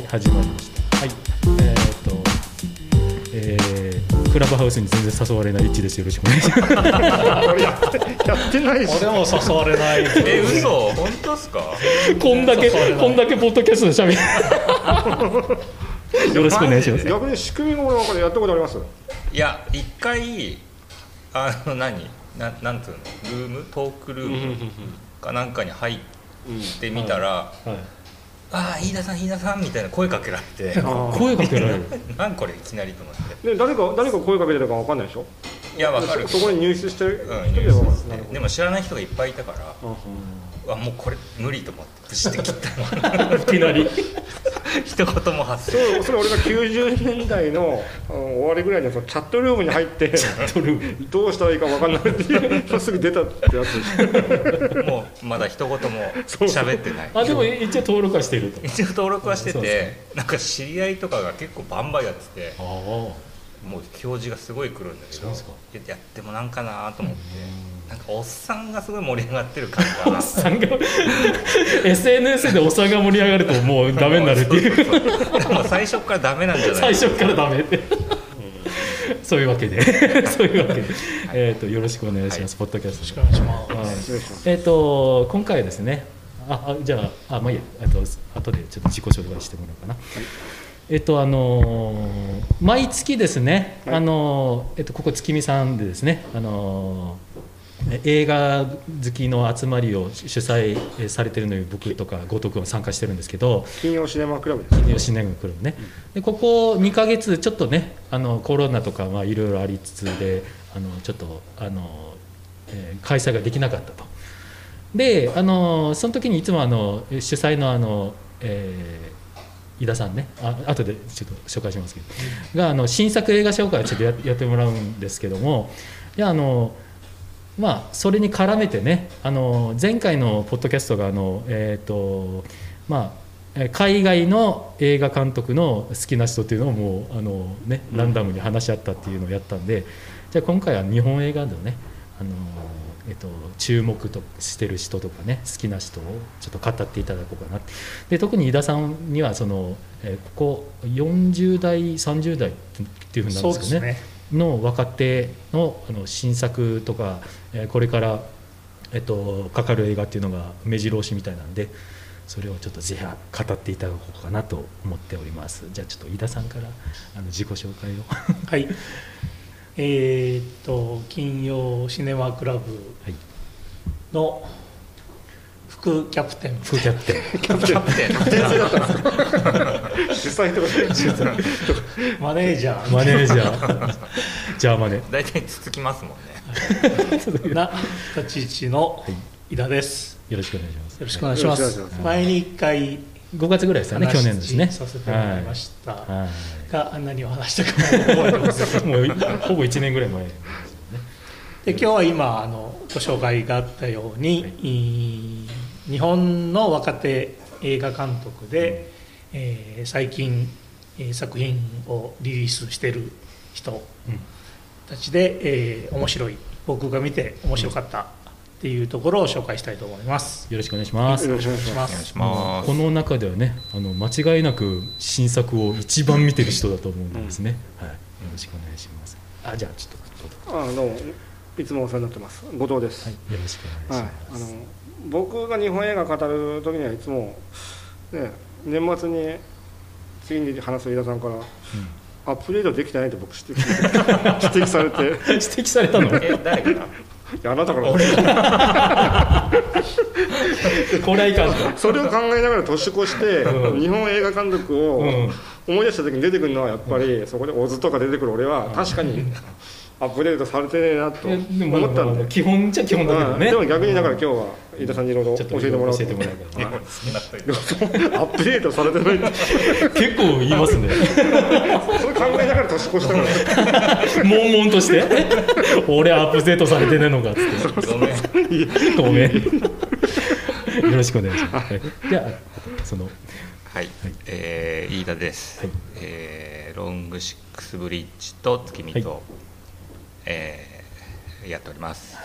はい、始まりました。はい、クラブハウスに全然誘われない位置です。よろしくお願いします。俺やってないし。俺も誘われない。嘘。本当ですか？こんだけポッドキャストで喋る。よろしくお願いします。逆に仕組みも俺やったことあります？いや、一回なんていうの、ルーム、トークルームかなんかに入ってみたら、うん、はいはい、あ、飯田さんみたいな声かけられて、声かけられる、なんこれいきなりと思って。で、誰か声かけてたかわかんないでしょ。いや、わかる。そこに入手してる人ではわかんない。でも知らない人がいっぱいいたから、あ、もうこれ無理と思ってプシって切ったの。いきなり。一言も発生。そう、それ俺が90年代の終わりぐらいのチャットルームに入って、どうしたらいいかわかんないっていう、すぐ出たってやつ。もうまだ一言も喋ってない。あ、でも一応登録はしてると。一応登録はしてて、なんか知り合いとかが結構バンバンやってて、もう表示がすごい来るんだけど、やってもなんかなと思って。なんかおっさんがすごい盛り上がってる感じがおっさんがSNS でおっさんが盛り上がるともうダメになるっていうもう最初からダメなんじゃない、最初からダメってそういうわけでよろしくお願いします。ポッドキャストよろしくお願いします。今回はですね、じゃあ、まあいいや、後でちょっと自己紹介してもらおうかな。毎月ですね、ここ月見さんでですね、映画好きの集まりを主催されているのに僕とか後藤君は参加してるんですけど、金曜シネマクラブですね。金曜シネマクラブね、でここ2ヶ月ちょっとね、コロナとかいろいろありつつで、ちょっと開催ができなかったと。で、その時にいつも主催の飯田さんね、後でちょっと紹介しますけど、が新作映画紹介をちょっと やってもらうんですけども、いや、まあ、それに絡めてね、前回のポッドキャストがまあ、海外の映画監督の好きな人っていうのをもうね、ランダムに話し合ったっていうのをやったんで、じゃあ今回は日本映画のね、注目としてる人とかね、好きな人をちょっと語っていただこうかな。で、特に飯田さんにはその、ここ40代30代っていう風になるんですけどね、の若手の新作とか、これからかかる映画っていうのが目白押しみたいなんで、それをちょっとぜひ語っていただこうかなと思っております。じゃあちょっと飯田さんから自己紹介をはい、金曜シネマクラブの副キャプテン、副キャプテン主催とかマネージャーじゃあマネ大体つつきますもんねな立ち位置の井田です。よろしくお願いします。よろしくお願いします。前に1回5月ぐらいですかね、去年ですね、させてもらいましたが、何を話したか覚えてます。もうほぼ1年ぐらい前で、今日は今ご紹介があったように、日本の若手映画監督で、最近作品をリリースしてる人たちで、面白い、僕が見て面白かったっていうところを紹介したいと思います。よろしくお願いします。よろしくお願いします。この中ではね、間違いなく新作を一番見てる人だと思うんですね、はい、よろしくお願いします。じゃあちょっといつもお世話になってます、後藤です、はい、よろしくお願いします、はい、僕が日本映画語る時にはいつも、ね、年末に次に話す飯田さんから、アップデートできてないって僕指摘されて指摘されたの誰かな、いや、あなたからこれはいかんと。それを考えながら年越して、日本映画監督を思い出した時に出てくるのはやっぱり、そこでオズとか出てくる俺は確かにアップデートされてねえなと思ったんで、基本じゃ基本だけどね、でも逆にだから今日は飯田さんにいろいろ教えてもらおうと、アップデートされてない結構言いますねそれ考えながら年越したから悶々として俺アップデートされてねえのかっつってごめんよろしくお願いします。じゃあはい、飯田です。ロングシックスブリッジと月見とやっております。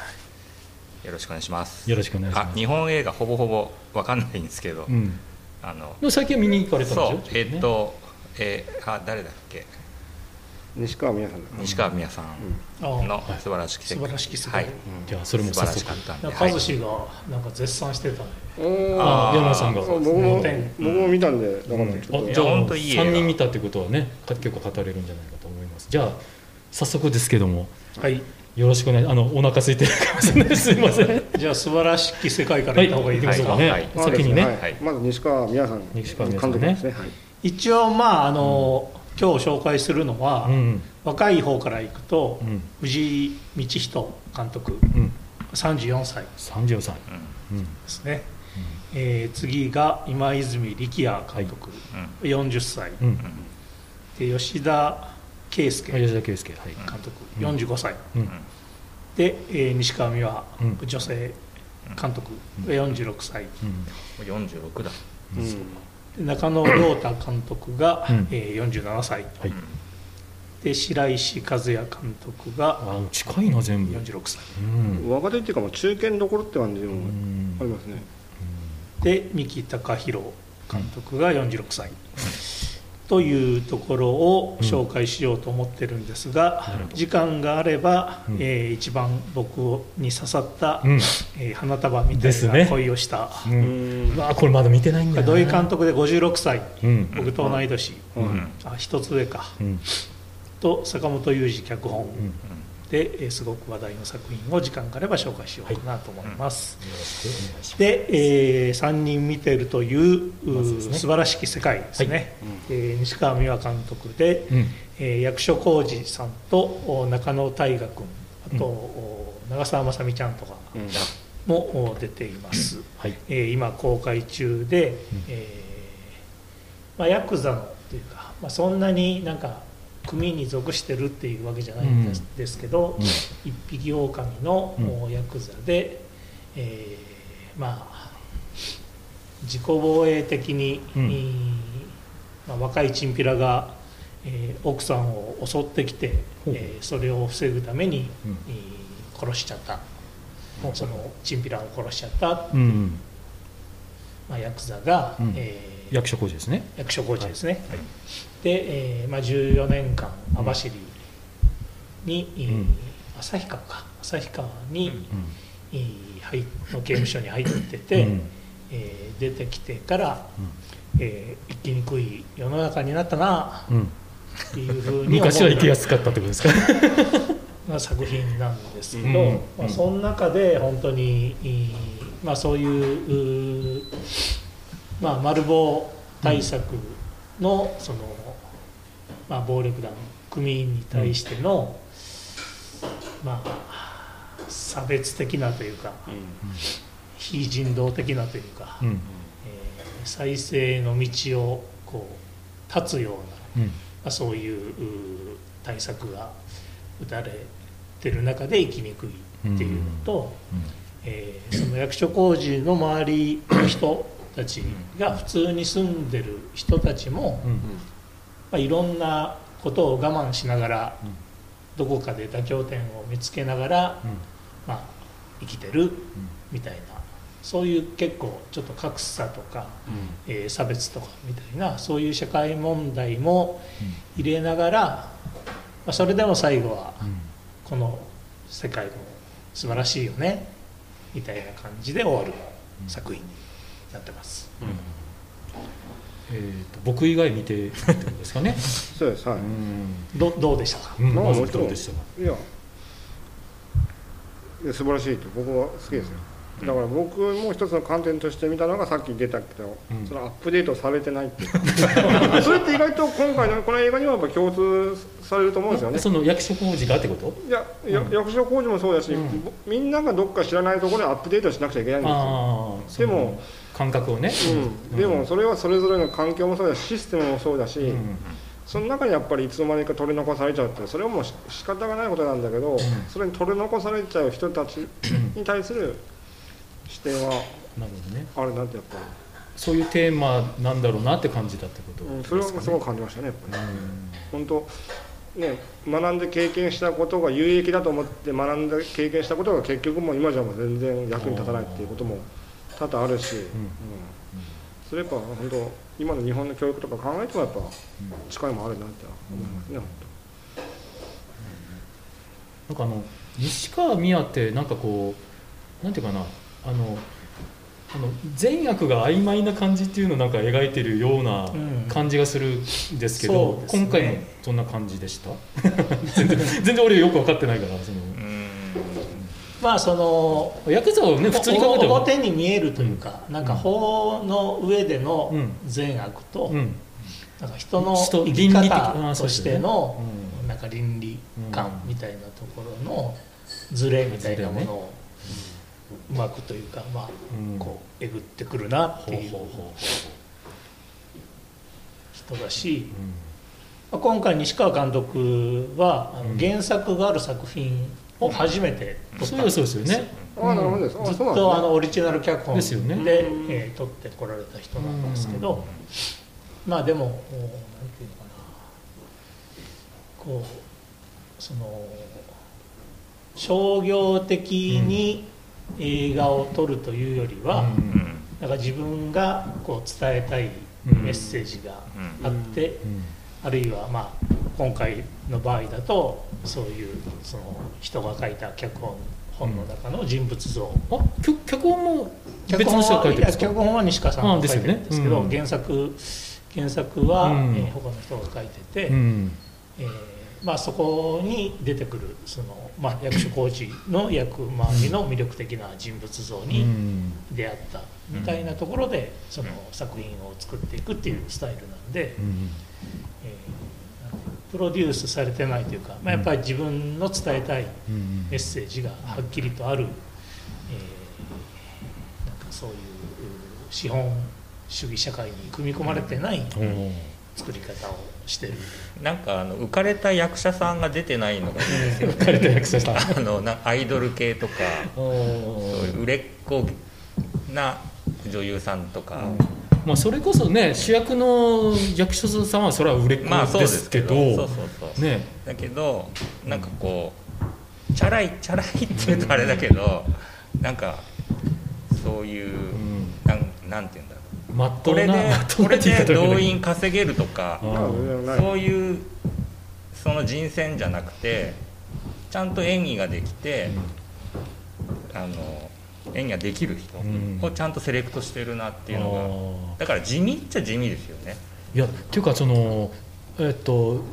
よろしくお願いします。よろしくお願いします。日本映画ほぼほぼ分かんないんですけど、の最近は見に行かれたんでしょ。そう、誰だっけ、西川美也さんの素晴らしき世界、はい、じゃあそれも早速和志がなんか絶賛してたね、山田さんが。僕も見たんで、だからちょっと、じゃあ3人見たってことはね、結構語れるんじゃないかと思います。じゃあ早速ですけども、はい、よろしくね。お腹空いてるかもしれない、すいません。じゃあ素晴らしき世界から行った方がいいですかね、先にね。まず西川美也さん監督ですね。一応まあ今日紹介するのは、若い方からいくと、藤井道人監督、34歳ですね。次が今泉力也監督、40歳で、吉田圭介監督45歳で、西川美和女性監督46歳46だ。中野亮太監督が47歳、はい、で白石和也監督が近いな、全部46歳、若手っていうか中堅どころって感じでもありますね。で三木貴弘監督が46歳、というところを紹介しようと思ってるんですが、時間があれば、一番僕に刺さった、花束みたいな恋をした、これまだ見てないんだよな。土井監督で56歳、僕と同い年、一つ上か、と坂本雄二脚本で、すごく話題の作品を時間があれば紹介しようかなと思います。で、3人見てるという素晴らしき世界ですね。西川美和監督で、役所広司さんと中野大河君、あと長澤まさみちゃんとかも出ています。今公開中で、ヤクザのというか、そんなになんか組に属してるっていうわけじゃないんですけど、一匹狼のヤクザで、自己防衛的に、若いチンピラが、奥さんを襲ってきて、それを防ぐために、殺しちゃった、そのチンピラを殺しちゃったっていう、ヤクザが、役所工事ですね。で、14年間網走に、旭川に、の刑務所に入ってて、出てきてから、生きにくい世の中になったなっていうふうに昔は生きやすかったってことですか作品なんですけど、その中で本当に、そういうマル暴対策の、暴力団組員に対しての、差別的なというか、非人道的なというか、再生の道をこう断つような、そういう対策が打たれてる中で生きにくいっていうのと、その役所工事の周りの人たちが普通に住んでる人たちも、いろんなことを我慢しながら、どこかで妥協点を見つけながら、生きてるみたいな、そういう結構ちょっと格差とか、差別とかみたいな、そういう社会問題も入れながら、それでも最後は、この世界も素晴らしいよねみたいな感じで終わる作品になってます。僕以外見てるんですかね。そうです。はい。どうでしたか。もちろん。いや、素晴らしいと僕は好きですよ。だから僕も一つの観点として見たのが、さっき出たけど、そのアップデートされてないって。それって意外と今回のこの映画にはやっぱ共通されると思うんですよね。その役所工事がってこと？いや、役所工事もそうだし、みんながどっか知らないところでアップデートしなくちゃいけないんですよ。でも。感覚をね、でもそれはそれぞれの環境もそうだし、システムもそうだし、その中にやっぱりいつの間にか取り残されちゃうって、それはもう仕方がないことなんだけど、それに取り残されちゃう人たちに対する視点はあれなんて、やっぱりそういうテーマなんだろうなって感じたってことですかね。それはすごく感じましたね、やっぱりね。本当ね、学んで経験したことが有益だと思って学んで経験したことが結局もう今じゃもう全然役に立たないっていうことも多々あるし、それやっぱ本当今の日本の教育とか考えてもやっぱ力もあるなって思いますね、本当。なんか西川美也ってなんかこうなんていうかな善悪が曖昧な感じっていうのをなんか描いてるような感じがするんですけど、うんすね、今回もどんな感じでした全然俺よく分かってないからその、まあそのヤクザをね普通に考えても表に見えるというか、なんか法の上での善悪と、なんか人の生き方としてのなんか倫理観みたいなところのズレみたいなものをうまくというか、まあこうえぐってくるなっていう人だし、今回西川監督は原作がある作品を初めて撮ったんですよ。そうですよね。ずっとオリジナル脚本で撮ってこられた人なんですけど、まあでもなんていうのかな、こうその商業的に映画を撮るというよりは、なんか自分がこう伝えたいメッセージがあって、あるいはまあ今回の場合だとそういうその人が書いた脚本本の中の人物像、脚本も別の人が書いてるんですか？脚本は西川さんが書いてるんですけど、原作は他の人が書いてて、まあそこに出てくるそのまあ役所広司の役周りの魅力的な人物像に出会ったみたいなところでその作品を作っていくっていうスタイルなんで。プロデュースされてないというか、まあ、やっぱり自分の伝えたいメッセージがはっきりとある、なんかそういう資本主義社会に組み込まれてない作り方をしてる。なんか浮かれた役者さんが出てないのがいいですよね浮かれた役者さんアイドル系とかそういう売れっ子な女優さんとか、まあ、それこそね主役の役所さんはそれは売れっ子ですけど、だけどなんかこうチャラいって言うとあれだけど、なんかそういうなんていうんだろう、まっとうなこれで動員稼げるとかそういうその人選じゃなくて、ちゃんと演技ができて演技ができる人をちゃんとセレクトしてるなっていうのが、だから地味っちゃ地味ですよね。いやっていうかその、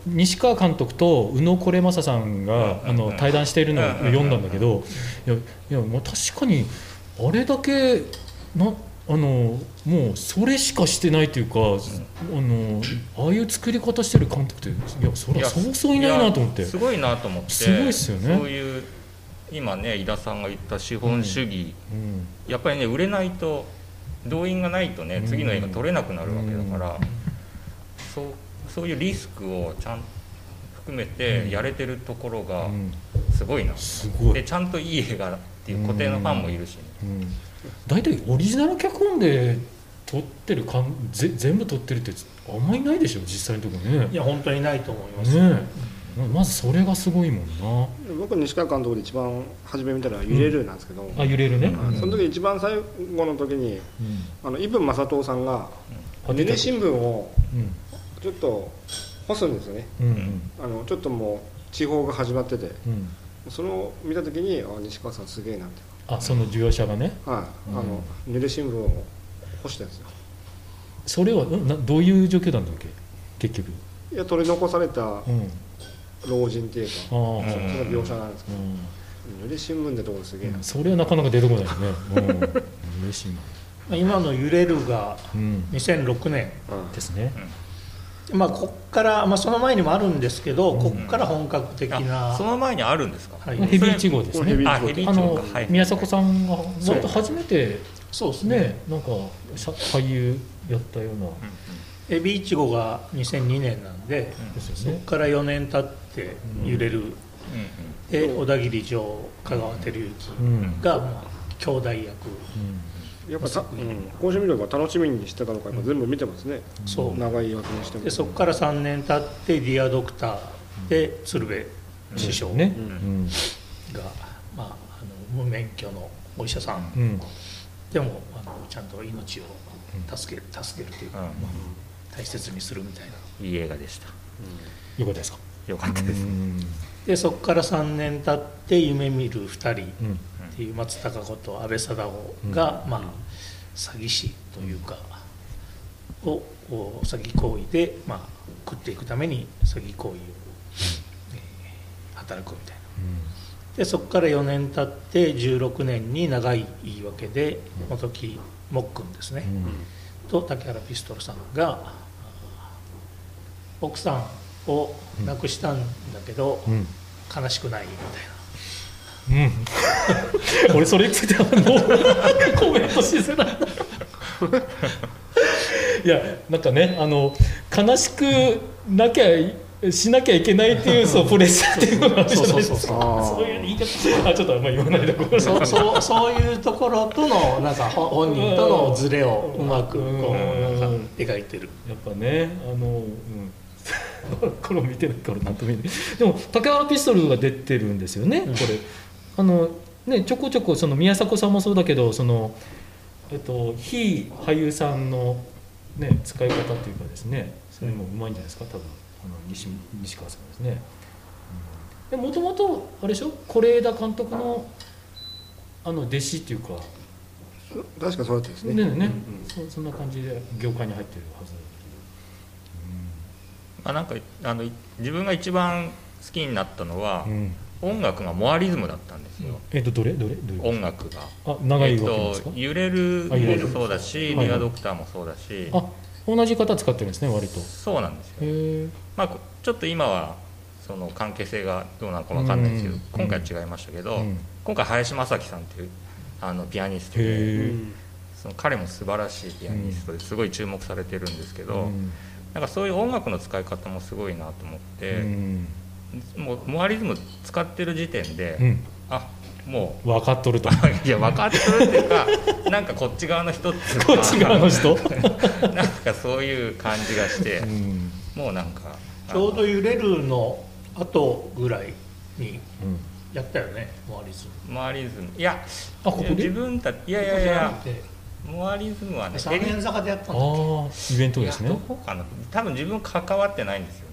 西川監督と宇野これまささんが対談しているのを読んだんだけど、いやまあ確かにあれだけなもうそれしかしてないというか、ああいう作り方してる監督って、いやそれはそうそういないなと思って、すごいなと思って、すごいですよね。そういう今ね井田さんが言った資本主義、やっぱりね売れないと動員がないとね次の映画撮れなくなるわけだから、そういうリスクをちゃんと含めてやれてるところがすごいな、でちゃんといい映画っていう固定のファンもいるし、大体オリジナル脚本で撮ってる全部撮ってるってあんまりないでしょ実際のところね。いや本当にないと思いますね。まずそれがすごいもんな。僕西川監督で一番初め見たのは揺れるなんですけど、揺れるね、その時一番最後の時に伊文雅刀さんがぬれ新聞をちょっと干すんですよね、ちょっともう地方が始まってて、それを見た時に西川さんすげえなって、その受容者がね、ぬれ新聞を干したんですよ。それはどういう状況なんだっけ結局。いや取り残された老人っていうか、その描写なんですけど、濡れ新聞でどうすげえな。それはなかなか出てこないよね。濡れ新聞。今の揺れるが2006年ですね。まあこっからまあその前にもあるんですけど、こっから本格的な。その前にあるんですか。ヘビー1号ですね。宮迫さんがそう初めてそうですね。なんか俳優やったような。ヘビー1号が2002年なんで、そこから4年経って。揺れるで小田切城香川照之が兄弟役、やっぱ今週見るのが楽しみにしてたのか今全部見てますね。そう長い役にしてもで、そこから3年経ってディアドクターで鶴瓶師匠がまあ無免許のお医者さんでもちゃんと命を助けるというか、大切にするみたいな。いい映画でした。よかったですか。よかったです。でそこから3年経って夢見る2人っていう松たか子と阿部貞夫が、まあ詐欺師というかを詐欺行為でまあ食っていくために詐欺行為を働くみたいな。でそこから4年経って16年に長い言い訳で元木もっくんですね、と竹原ピストルさんが奥さんを亡くしたんだけど、悲しくないみたいな、俺それについてはコメントしづらいいやなんかね、悲しくなきゃしなきゃいけないっていうプレッシャーっていうのがあるじゃないですか。そういう言い方はちょっとあんまり言わないところそういうところとのなんか本人とのズレをうまくこうなんか描いてる。やっぱねこれを見てるからなんとも言えない。でも竹原ピストルが出てるんですよね、これね、ちょこちょこその宮迫さんもそうだけど、その非俳優さんの、ね、使い方っていうかですね、それもうまいんじゃないですか、多分西川さんですね。もともとあれでしょ、是枝監督の弟子っていうか、確かそうだったですね。そんな感じで業界に入ってるはず。なんか自分が一番好きになったのは、音楽がモアリズムだったんですよ。どれ音楽が長いわけですか。揺れるそうだし、ディアドクターもそうだし。同じ方使ってるんですね、割と。そうなんですよ。まあちょっと今はその関係性がどうなのか分かんないですけど、今回は違いましたけど、今回林正樹さんっていうピアニストで、その彼も素晴らしいピアニストですごい注目されてるんですけど、なんかそういう音楽の使い方もすごいなと思って、もうモアリズム使ってる時点で、もう分かっとるといや分かっとるっていうかなんかこっち側の人っていうか、こっち側の人なんかそういう感じがして、もうなんかちょうど「揺れる」のあとぐらいにやったよね、モアリズム。モアリズム、いや自分たち、いやモアリズムはね、三年坂でやったんだイベントですね。どこかな、多分自分関わってないんですよ。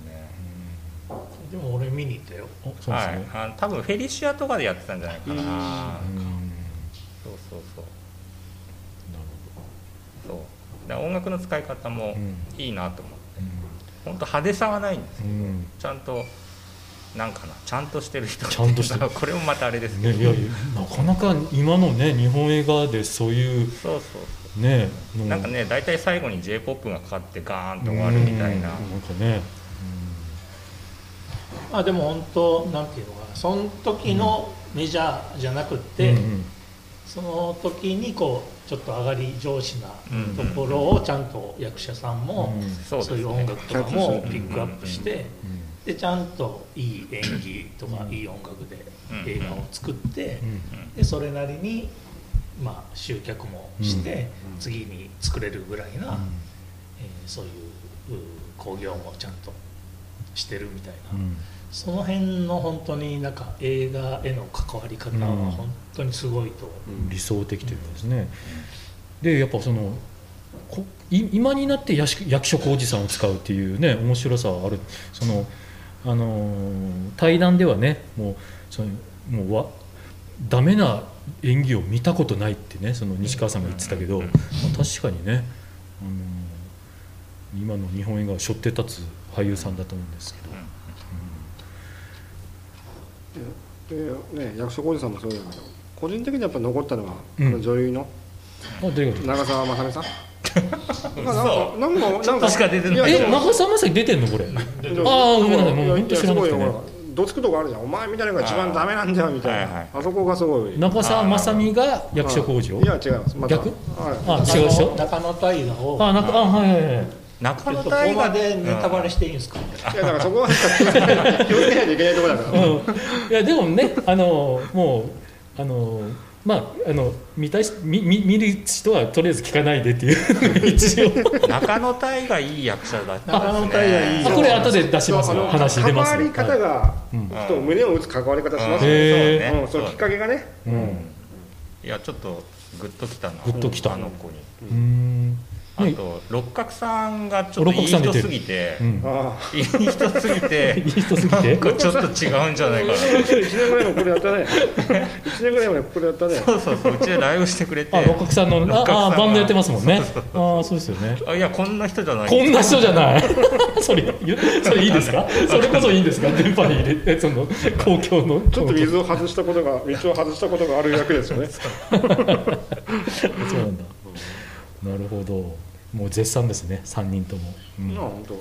でも俺見に行ったよ。多分フェリシアとかでやってたんじゃないかな。そうだから音楽の使い方もいいなと思って、本当派手さはないんですけど、ちゃんとなんかな、ちゃんとしてる人、ちゃんとしてるこれもまたあれですけど、なかなか今のね日本映画でそういうね、なんかね大体最後に J-POP がかかってガーンと終わるみたいな。なんかね、でも本当なんていうのかな、その時のメジャーじゃなくって、その時にこうちょっと上がり上司なところをちゃんと役者さんもそういう音楽とかもピックアップして、でちゃんといい演技とかいい音楽で映画を作って、でそれなりにまあ集客もして、次に作れるぐらいなそういう興行もちゃんとしてるみたいな。その辺の本当になんか映画への関わり方は本当にすごいと、理想的というかですね、でやっぱその今になって役職おじさんを使うっていうね面白さはある。その対談ではね、もうダメな演技を見たことないってね、その西川さんが言ってたけど、確かにね、今の日本映画を背負って立つ俳優さんだと思うんですけど。役所広司さんもそうだけど、個人的にやっぱ残ったのは女優の長澤まさみさん。確か出てない。長澤まさみ出てんのこれ。ごめんなさい、もう本当知らなくてね。どつくとこあるじゃん、お前みたいなのが一番ダメなんだよみたいな、あそこがすごい。長澤まさみが役所広司を。いや違います。逆？違うでしょ。中野大河を。中野大河でネタバレしていいんですか。いやだからそこは気をつけないといけないところだから。いやでもね、もう見る人はとりあえず聞かないでっていう一応。中野大河いい役者だったですね。中野大河いい。これ後で出しますよ。話出ます。関わり方が胸を打つ関わり方しますね。そのきっかけがね。いやちょっと。グッときたな、あの子に。あと六角さんがちょっといい人すぎて、いい人すぎてちょっと違うんじゃないかな。1年ぐらい前これやったね。そう、うちでライブしてくれて、六角さんのバンドやってますもんね。そうですよね。いや、こんな人じゃないそれいいですか、それこそいいんですか、電波に入れて、その公共のちょっと道を外したことがある役ですよね。そうなんだ、なるほど。もう絶賛ですね、3人とも。本当、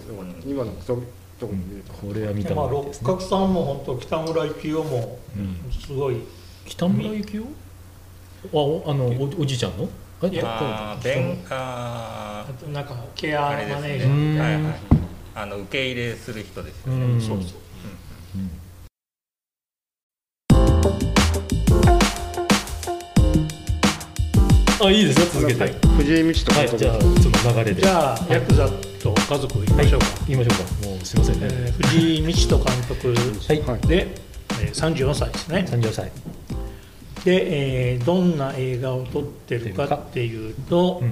今のところこれは見たものですね。六角さんも本当、北村幸夫もすごい。北村幸夫？おじいちゃんの？なんかケアマネージャー。はいはい。受け入れする人ですよね。そうそう。いいですよ、続けて。藤井道とかと、じゃあちょっと流れで、じゃあヤクザと家族いきましょうか。もうすいませんね。藤井道と監督で34歳ですね。34歳で、どんな映画を撮ってるかっていうと、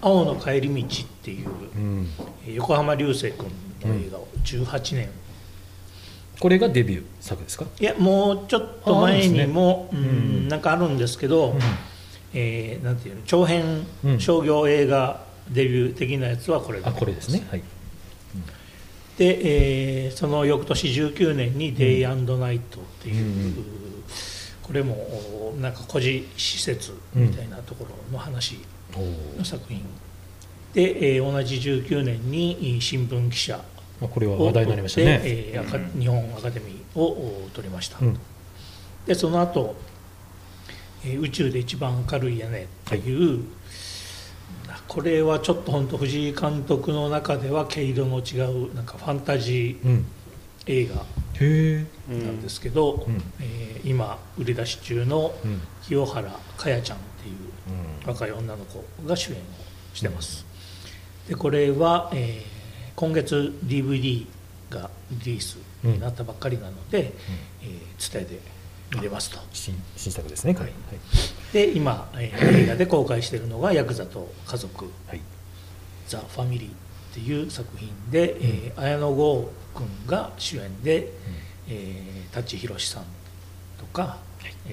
青の帰り道っていう、横浜流星君の映画を18年、これがデビュー作ですか。いや、もうちょっと前にもなんかあるんですけど、なんていうの、長編商業映画デビュー的なやつはこれですね。で、その翌年19年に「デイ・アンド・ナイト」っていう、これもなんか孤児施設みたいなところの話の作品で、同じ19年に「新聞記者」これは話題になりましたね。日本アカデミーを取りました。で、その後、宇宙で一番明るい屋根という、これはちょっと本当藤井監督の中では毛色の違うなんかファンタジー映画なんですけど、今売り出し中の清原果耶ちゃんっていう若い女の子が主演をしてます。で、これは、今月 DVD がリリースになったばっかりなので、伝えて見れますと。新作ですね。はい。で、今映画で公開しているのがヤクザと家族、ザ・ファミリーっていう作品で、綾野剛君が主演で、舘ひろしさんとか、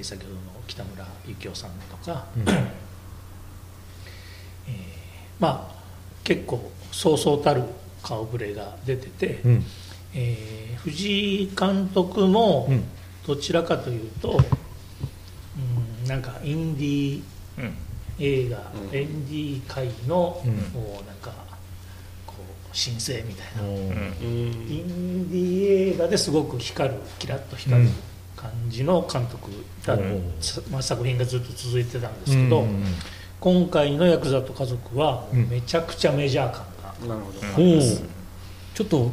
先ほどの北村幸夫さんとか、まあ結構そうそうたる顔ぶれが出てて、藤井監督もどちらかというと、なんかインディー映画、インディー界のなんかこう新星みたいな、インディー映画ですごくキラッと光る感じの監督だと作品がずっと続いてたんですけど、今回のヤクザと家族はめちゃくちゃメジャー感。なるほど。ちょっと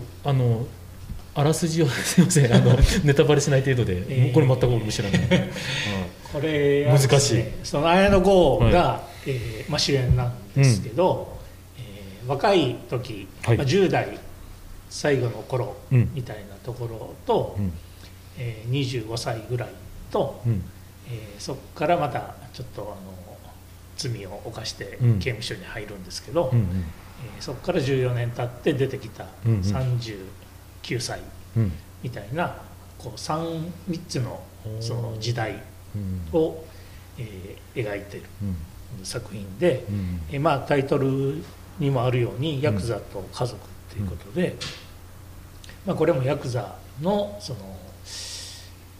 あらすじをすいません、ネタバレしない程度で、これ全く僕知らない。これ難しい。その綾野剛が主演なんですけど、若い時、10代最後の頃みたいなところと、25歳ぐらいと、そこからまたちょっと罪を犯して刑務所に入るんですけど、そこから14年経って出てきた39歳みたいな、こう3つ その時代を描いている作品で、まあタイトルにもあるようにヤクザと家族っていうことで、まあこれもヤクザのその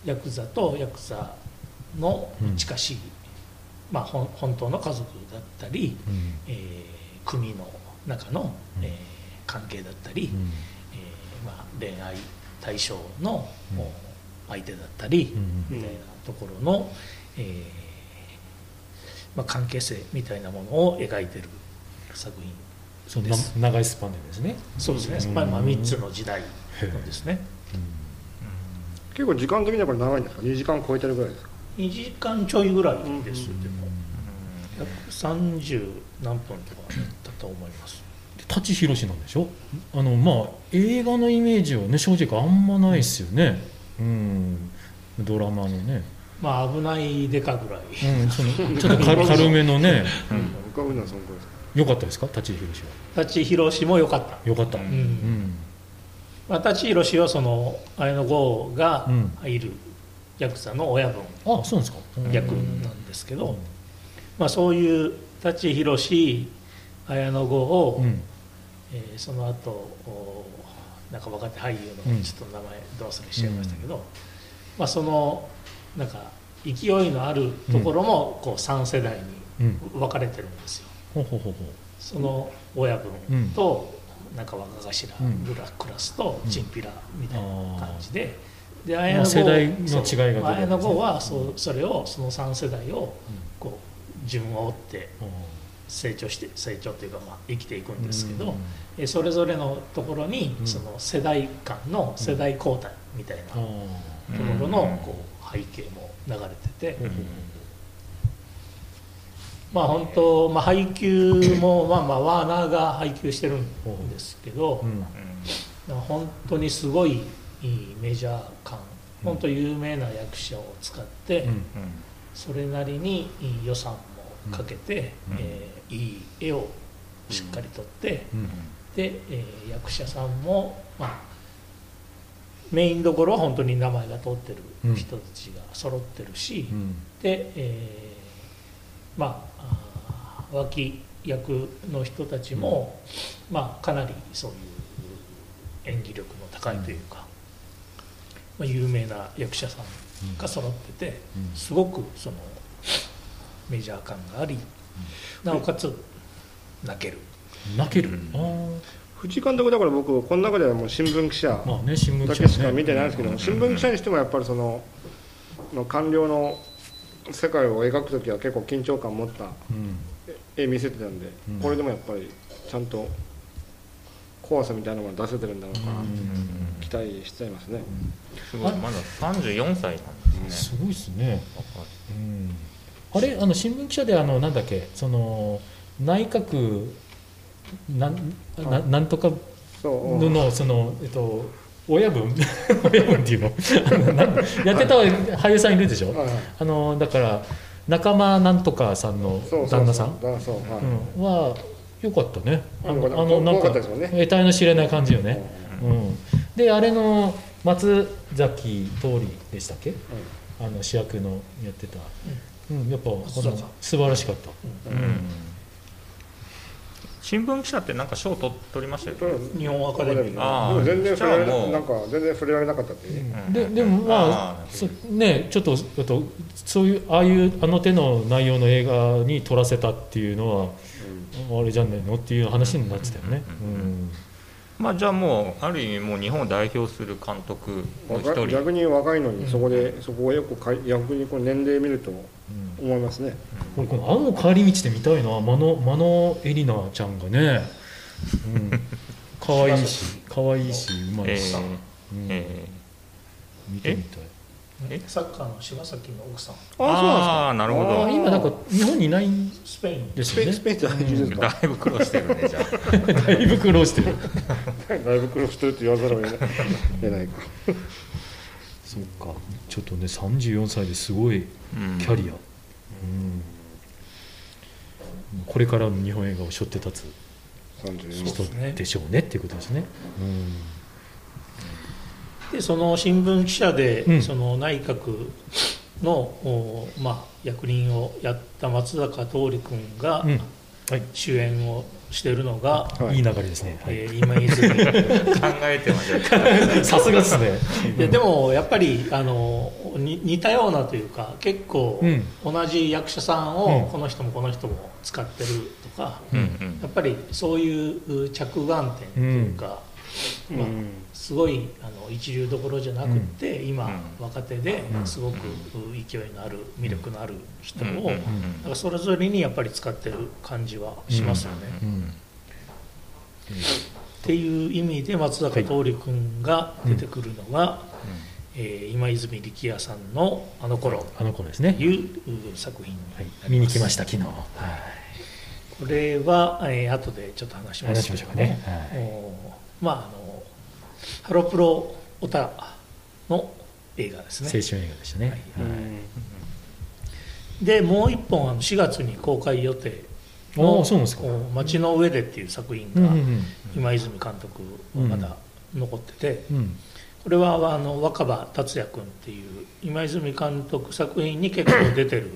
ヤクザとヤクザの近しい、まあ本当の家族だったり、組の中の関係だったり、恋愛対象の相手だったりみたいなところの関係性みたいなものを描いている作品です。長いスパンですね。そうですね、3つの時代ですね。結構時間的にはこれ長いんですか。2時間超えてるぐらいですか。2時間ちょいぐらいです。でも130何分とかだと思います。舘ひろしなんでしょ。まあ映画のイメージをね、正直あんまないですよね。ドラマのね、まあ危ないでかぐらい、うん、そのちょっと軽めのね、うん、よかったですか舘ひろしは。舘ひろしもよかったよかった、うんうんまあ、舘ひろしはその綾野剛がいるヤクザの親分、うん、あそうなんですか役なんですけど、うんまあ、そういう舘ひろし綾野剛を、うんその後なんか若手俳優のちょっと名前どうするしちゃいましたけど、うんまあ、そのなんか勢いのあるところもこう3世代に分かれてるんですよ、うん、その親分となんか若頭ぐらクラスとチンピラみたいな感じで、で綾野剛はそれをその3世代をこう順を追って成長というかまあ生きていくんですけど、それぞれのところにその世代間の世代交代みたいなところのこう背景も流れてて、まあ本当、まあ、配給もまあまあワーナーが配給してるんですけど、本当にすごいメジャー感、本当有名な役者を使ってそれなりに予算もかけて、いい絵をしっかり撮ってで、役者さんもまあメインどころは本当に名前が通ってる人たちが揃ってるし、うん、で、まあ脇役の人たちも、うん、まあかなりそういう演技力の高いというか、うんまあ、有名な役者さんが揃ってて、うん、すごくそのメジャー感があり、うん、なおかつ泣ける、うん藤井監督だから僕この中ではもう新聞記者だけしか見てないんですけど、新聞記者にしてもやっぱりその官僚の世界を描くときは結構緊張感持った絵見せてたんで、これでもやっぱりちゃんと怖さみたいなもの出せてるんだろうかな期待しちゃいますね。すごいまだ34歳なんですね。すごいですね。あれ新聞記者でなんだっけその内閣なんとかのその親分っていうのやってた俳優さんいるでしょ。だから仲間なんとかさんの旦那さんは良かったね。なんか得体の知れない感じよね。であれの松崎桃李でしたっけ、主役のやってた、やっぱ素晴らしかった。新聞記者ってなんか賞を取りましたよね。日本アカデミーの。全然触れられなかったっていう、うん、でもまあねちょっとそういうああいう手の内容の映画に撮らせたっていうのは、うん、あれじゃないのっていう話になってたよね。まあじゃあもうある意味もう日本を代表する監督の一人。逆に若いのにそこをよく逆にこう年齢見ると。思いますね。俺この青の帰り道で見たいな。真野エリナちゃんがね、可愛いしうまいし、見てみたい。サッカーの柴崎の奥さん。ああ、なるほど。今なんか日本にいないスペインですね。スペインだいぶ苦労してるねじゃあ。だいぶ苦労してるって言わざるを得ないか。そうか。ちょっとね34歳ですごいキャリア、これからの日本映画を背負って立つ人でしょうねっていうことですね。でその新聞記者で、その内閣の、まあ、役人をやった松坂桃李君が、主演をしているのが、いい流れですね。今泉考えてました。さすがですね。でもやっぱり似たようなというか、結構同じ役者さんをこの人もこの人も使ってるとか、やっぱりそういう着眼点というか、まあ、すごい一流どころじゃなくて、今若手ですごく勢いのある魅力のある人をだからそれぞれにやっぱり使ってる感じはしますよね。っていう意味で松坂桃李君が出てくるのが、今泉力也さんの「あの頃ですね」いう作品になります、見に来ました昨日。これは後でちょっと話しますけどね。まあハロプロオタの映画ですね。青春映画でしたね、はい、うん、でもう一本4月に公開予定の「街の上で」っていう作品が今泉監督まだ残ってて、これは若葉達也君っていう今泉監督作品に結構出てる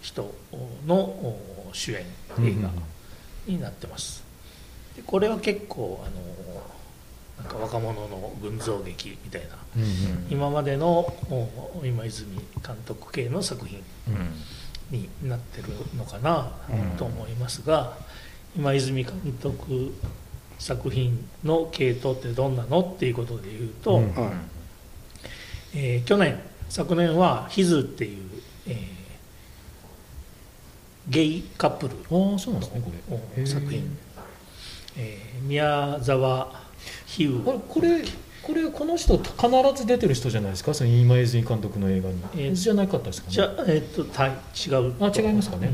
人の主演映画になってます。でこれは結構なんか若者の群像劇みたいな、今までの今泉監督系の作品になってるのかなと思いますが、今泉監督作品の系統ってどんなのっていうことでいうと、昨年はヒズっていう、ゲイカップルの作品、宮沢比喩、これこの人必ず出てる人じゃないですか、その今泉監督の映画に、じゃなかったですかね。じゃ違う、違いますかね、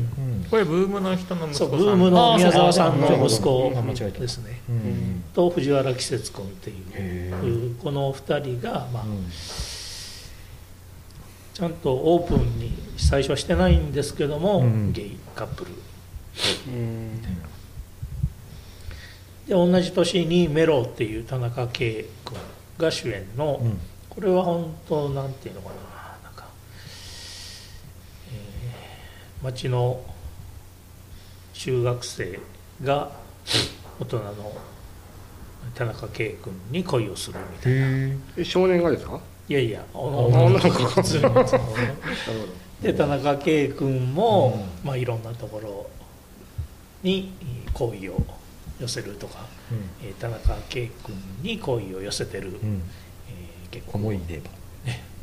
これブームの人の息子さん、ブームの宮沢さんの息子ですね、と藤原季節君っていうこの2人が、ちゃんとオープンに最初はしてないんですけども、ゲイカップル、で同じ年にメロっていう田中圭君が主演の、これは本当なんていうのかな、なんか、町の中学生が大人の田中圭君に恋をするみたいな。少年がですか？いやいや、女の子で、田中圭君も、いろんなところに恋を寄せるとか、田中圭君に恋を寄せてる、結構思い出ば、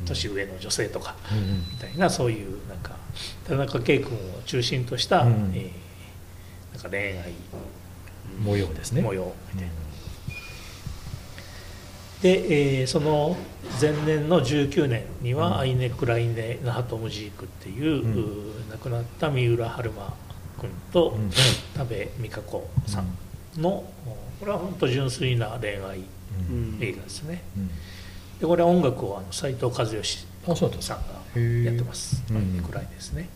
年上の女性とか、みたいな、そういうなんか田中圭君を中心とした、なんか恋愛模様ですね。模様みたいな。で、その前年の19年には、アイネ・クライネ・ナハトムジークっていう、亡くなった三浦春馬君と、多部未華子さん。のこれは本当純粋な恋愛映画ですね、でこれは音楽を斉藤和義さんがやってます。アイネクライネですね、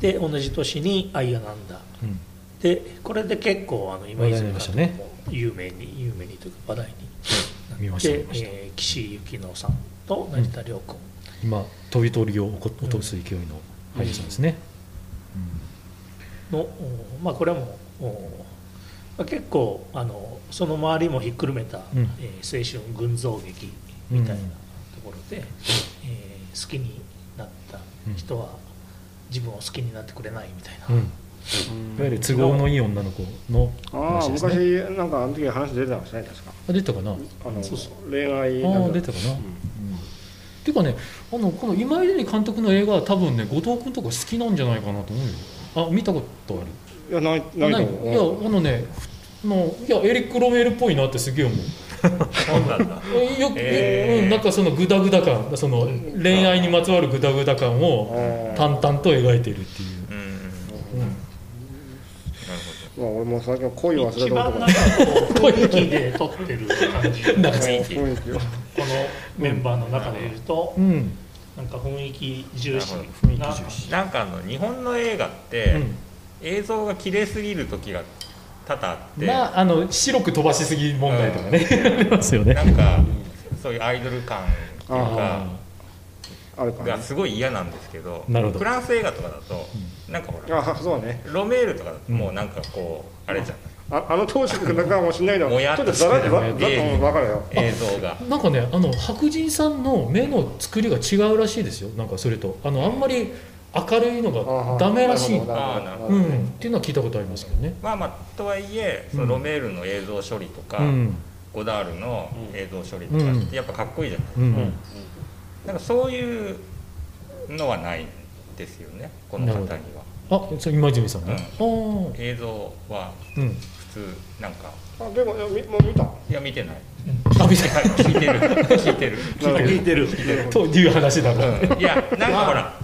で同じ年にアイアナンダ、でこれで結構今泉監督も有名にというか話題になって、岸井ゆきのさんと成田凌君、今飛び鳥を落とす勢いの俳優さんですね、のこれも結構その周りもひっくるめた、青春群像劇みたいなところで、好きになった人は自分を好きになってくれないみたいな、いわゆる都合のいい女の子の話ですね。昔なんかあの時話出てましたね、確か。出たかな、恋愛なんか出たかな、っていうかね、この今泉監督の映画は多分ね、後藤君とか好きなんじゃないかなと思うよ。見たことある？いや、ないと思う。いや、ね、いやエリック・ロメールっぽいなってすげえ思う。そうなんだ。よく、なんかそのグダグダ感、その恋愛にまつわるグダグダ感を淡々と描いているっていう。俺も最近恋を忘れた男だ。雰囲気で撮ってる感じ。このメンバーの中でいると。なんか雰囲気重視なんか日本の映画って、映像が綺麗すぎる時が多々あって、白く飛ばしすぎ問題とかね、ありますよね。なんかそういうアイドル感とかがすごい嫌なんですけど、フランス映画とかだと、なんかほら、ロメールとかだともうなんかこうあれじゃない。あの当時の中もしないのはちょっとザラッと分かるよ、映像が。なんかね、白人さんの目の作りが違うらしいですよ。なんかそれとあんまり明るいのがダメらしい、っていうのは聞いたことありますけどね。とはいえそのロメールの映像処理とか、ゴダールの映像処理とかってやっぱかっこいいじゃないですか。なんかそういうのはないんですよね、この方には。今泉さんね、映像は普通なんか、でももう見た？いや見てない。聞いてるという話だろう。いやなんかほら、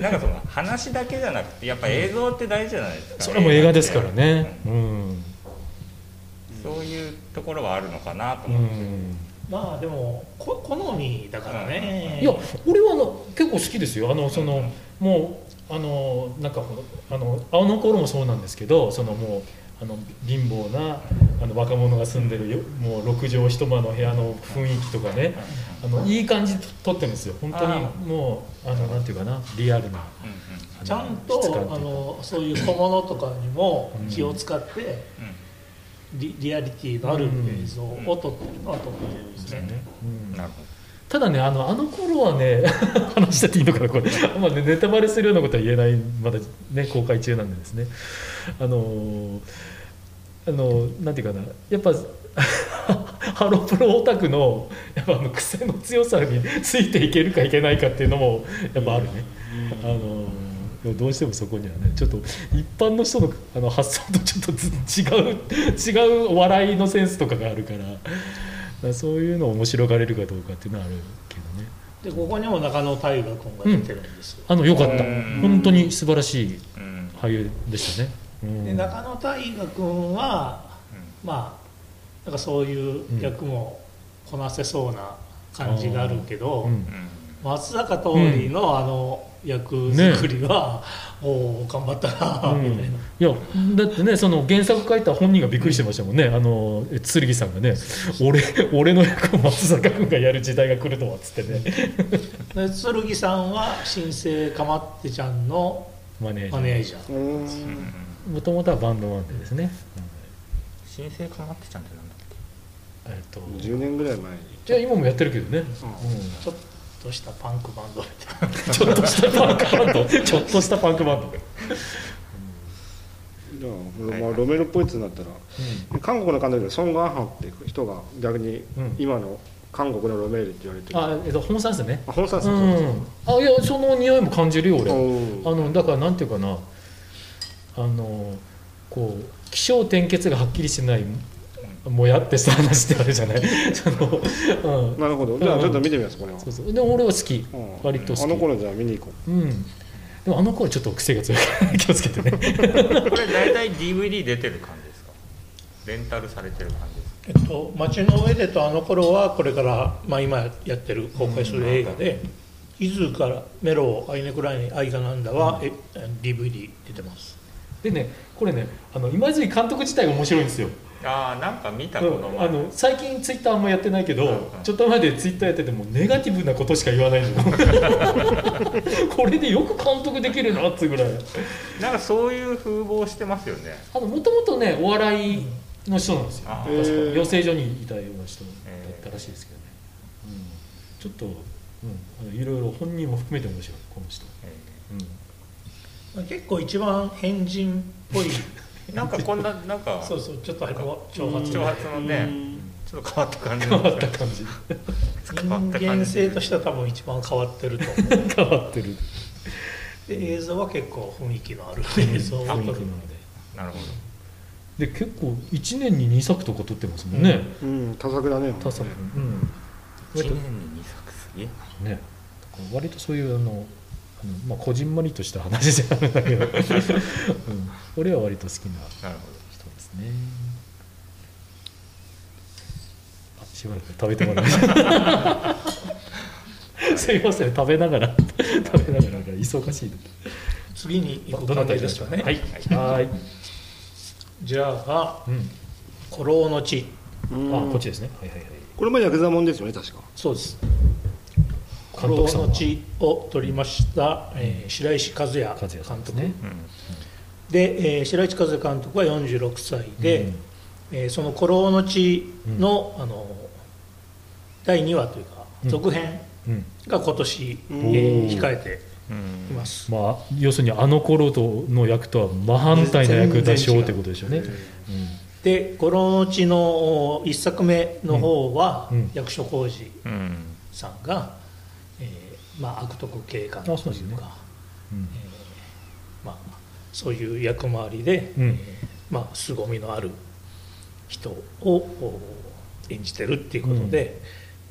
なんかその話だけじゃなくてやっぱ映像って大事じゃないですか。それも映画ですからね。そういうところはあるのかなと思って。まあでも好みだからね。いや俺は結構好きですよ。もうなんか青の頃もそうなんですけど、もう貧乏な若者が住んでるもう6畳一間の部屋の雰囲気とかね、いい感じ撮ってるんですよ。本当にもうなんていうかな、リアルな、ちゃんとそういう小物とかにも気を使って、リアリティのある映像を撮ってるのは撮ってるんですね。なるほど。ただね、頃はね話してていいのかなこれまあ、ね、ネタバレするようなことは言えない、まだね公開中なんでですね、なんていうかな、やっぱハロプロオタクのやっぱ癖の強さについていけるかいけないかっていうのもやっぱあるね。どうしてもそこにはね、ちょっと一般の人の発想とちょっと違う笑いのセンスとかがあるから。そういうのを面白がれるかどうかっていうのはあるけどね。でここにも中野大河君が出てるんですよ。よかった、本当に素晴らしい俳優でしたね。で中野大河君は、まあなんかそういう役もこなせそうな感じがあるけど、松坂桃李の役作りは、もう頑張ったなみたいな。いやだってね、その原作書いた本人がびっくりしてましたもんね、剣さんがね、俺の役を松坂君がやる時代が来るとはっつってね。剣さんは新生かまってちゃんのマネージャー、もともとはバンドマンでですね。新生かまってちゃんってなんだっけ、10年ぐらい前に。じゃあ今もやってるけどね、ちょっとちょっとしたパンクバンドちょっとしたパンクバンドちょっとしたパンクバンドロメロっぽいっつになったら、韓国の監督でソン・ガンハンっていう人が逆に今の韓国のロメールって言われてる。本山ですね。本山ですね。いやその匂いも感じるよ俺。だからなんていうかな、こう起承転結がはっきりしてないもやってした話ってあるじゃないなるほど。じゃあちょっと見てみますこれは。でも俺は好き、割と好き。頃じゃあ見に行こう。でも頃ちょっと癖が強いから気をつけてね。これ大体 DVD 出てる感じですか、レンタルされてる感じですか。街の上でと頃はこれから、まあ、今やってる公開する映画で「伊豆からメロウアイネクライネアイガナンダ」は DVD 出てます。でね、これね今泉監督自体が面白いんですよ。なんか見たこの前、最近ツイッターあんまやってないけど、ちょっと前でツイッターやっててもネガティブなことしか言わないのこれでよく監督できるなってぐらいなんかそういう風貌してますよね。もともとねお笑いの人なんですよ、確か養成所にいたような人だったらしいですけどね、ちょっと、いろいろ本人も含めて面白いこの人、結構一番変人っぽいなんかこんな、なんかそうそう、ちょっと長髪のね、ちょっと変わった感じ、変わった感じ、人間性としては多分一番変わってると思う。変わってる。で映像は結構雰囲気のある映像を撮るので。なるほど。で結構1年に2作とか撮ってますもんね。多作だね。多作。1年に2作すげえ。ね。割とそういうまあこじんまりとした話じゃないんだけど、俺は割と好きな人ですね。しばらく食べてもらいました。すいません、食べながら忙しい。次に行く感じですかね。はい。じゃあ孤狼の地。こっちですね。これもヤクザもんですよね確か。そうです。孤狼の地を取りました、白石和也監督ね。で、白石和也監督は46歳で、その孤狼の地の、第2話というか続編が今年、控えています。まあ要するに頃の役とは真反対の役出しようということでしょうね。で孤狼の地の1作目の方は、役所広司さんが悪徳警官というかそういう役回りで、すごみのある人を演じてるっていうことで、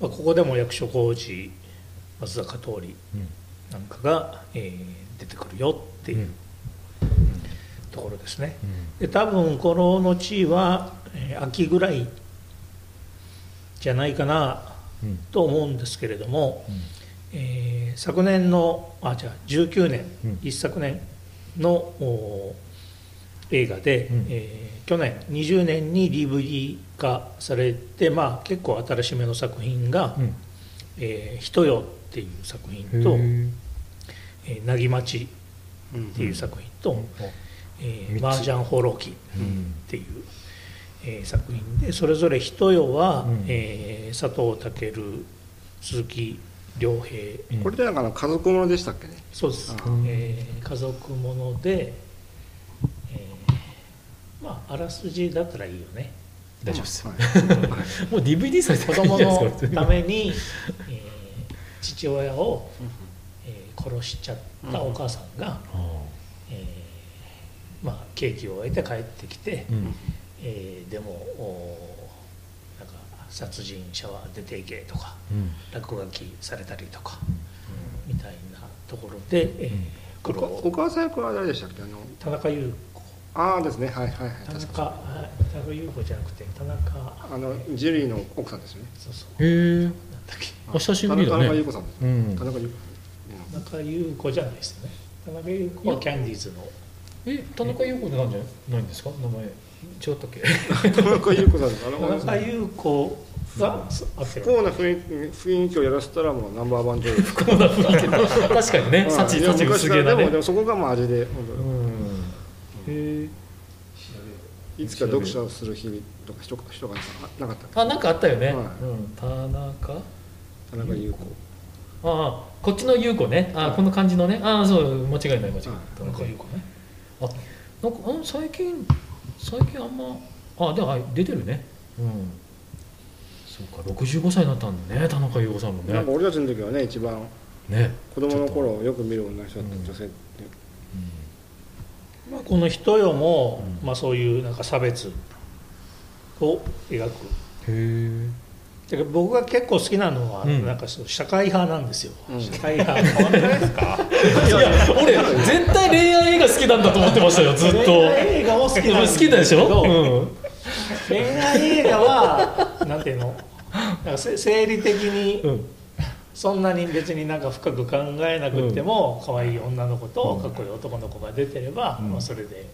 ここでも役所広司、松坂桃李なんかが、出てくるよっていうところですね。多分この地は秋ぐらいじゃないかなと思うんですけれども、昨年の19年、一昨年の映画で、去年20年に DVD 化されて、結構新しめの作品が「人よ」っていう作品と「凪町」っていう作品と「麻雀放浪記」っていう作品で、それぞれ「人よ」は佐藤健、鈴木亮平、これでだから家族ものでしたっけね。そうです。家族もので、あらすじだったらいいよね。大丈夫です。もう DVD されてるんじゃないですか。子供のために父親を殺しちゃったお母さんが刑期を終えて帰ってきて、でもなんか殺人者は出ていけとか、落書きされたりとか、みたいなところで、お母さん役は誰でしたっけ？田中優子。ああですね、はいはいはい。田中優子じゃなくて田中ジュリーの奥さんですよね。そうそう。なんだっけ、お久しぶりだね。田中優子さんです。田中優子じゃないですよね。田中優子はキャンディーズの。田中優子ってなんじゃないんですか？名前違ったっけ？田中優子さんですか？田中優子が不幸な雰囲気をやらせたらもうナンバーワン女優。不幸な雰囲気だ。確かにね。幸薄げだね。でもそこが味で。いつか読書する日とか人がなかったっけ？なんかあったよね。田中優子。こっちの優子ね。この感じのね。そう間違いない間違いない。田中優子ね。なんか最近あんまでも出てるね。そうか、65歳になったんだね、田中優子さんもね。なんか俺たちの時はね、一番子供の頃よく見る女の人だった女性って。この「人よ」もそういうなんか差別を描く。だから僕が結構好きなのはなんか社会派なんですよ。社会派変わってないですか？いや俺絶対恋愛映画好きなんだと思ってましたよ、ずっと。恋愛映画も好きなんですけど、恋愛映画はなんていうの、なんか生理的にそんなに別になんか深く考えなくても、可愛い女の子とかっこいい男の子が出てれば、それで。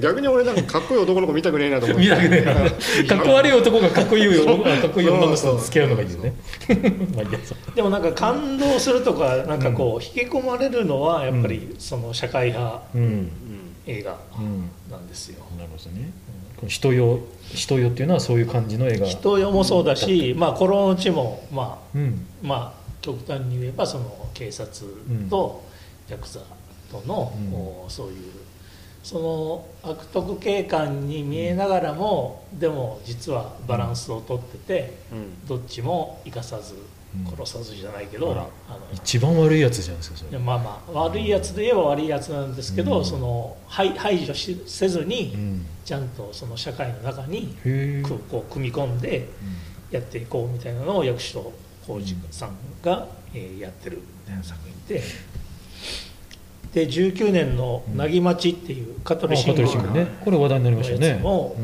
逆に俺なんかかっこいい男の子見たくねえなと思って。見たくねえな。かっこ悪い男がかっこいい女の子と付き合うのがいいよね。でもなんか感動するとか、なんかこう引き込まれるのはやっぱりその社会派映画なんですよ。なるほどね。人よっていうのはそういう感じの映画。人よもそうだし、このうちも極端に言えばその警察とヤクザのそういうその悪徳警官に見えながらも、でも実はバランスをとってて、どっちも生かさず殺さずじゃないけど、一番悪いやつじゃないですか、それ。悪いやつで言えば悪いやつなんですけど、その排除せずにちゃんとその社会の中にこう組み込んでやっていこうみたいなのを役所広司さんがやってるみたいな作品で。で19年の「なぎまち」っていう香取慎吾のやつも、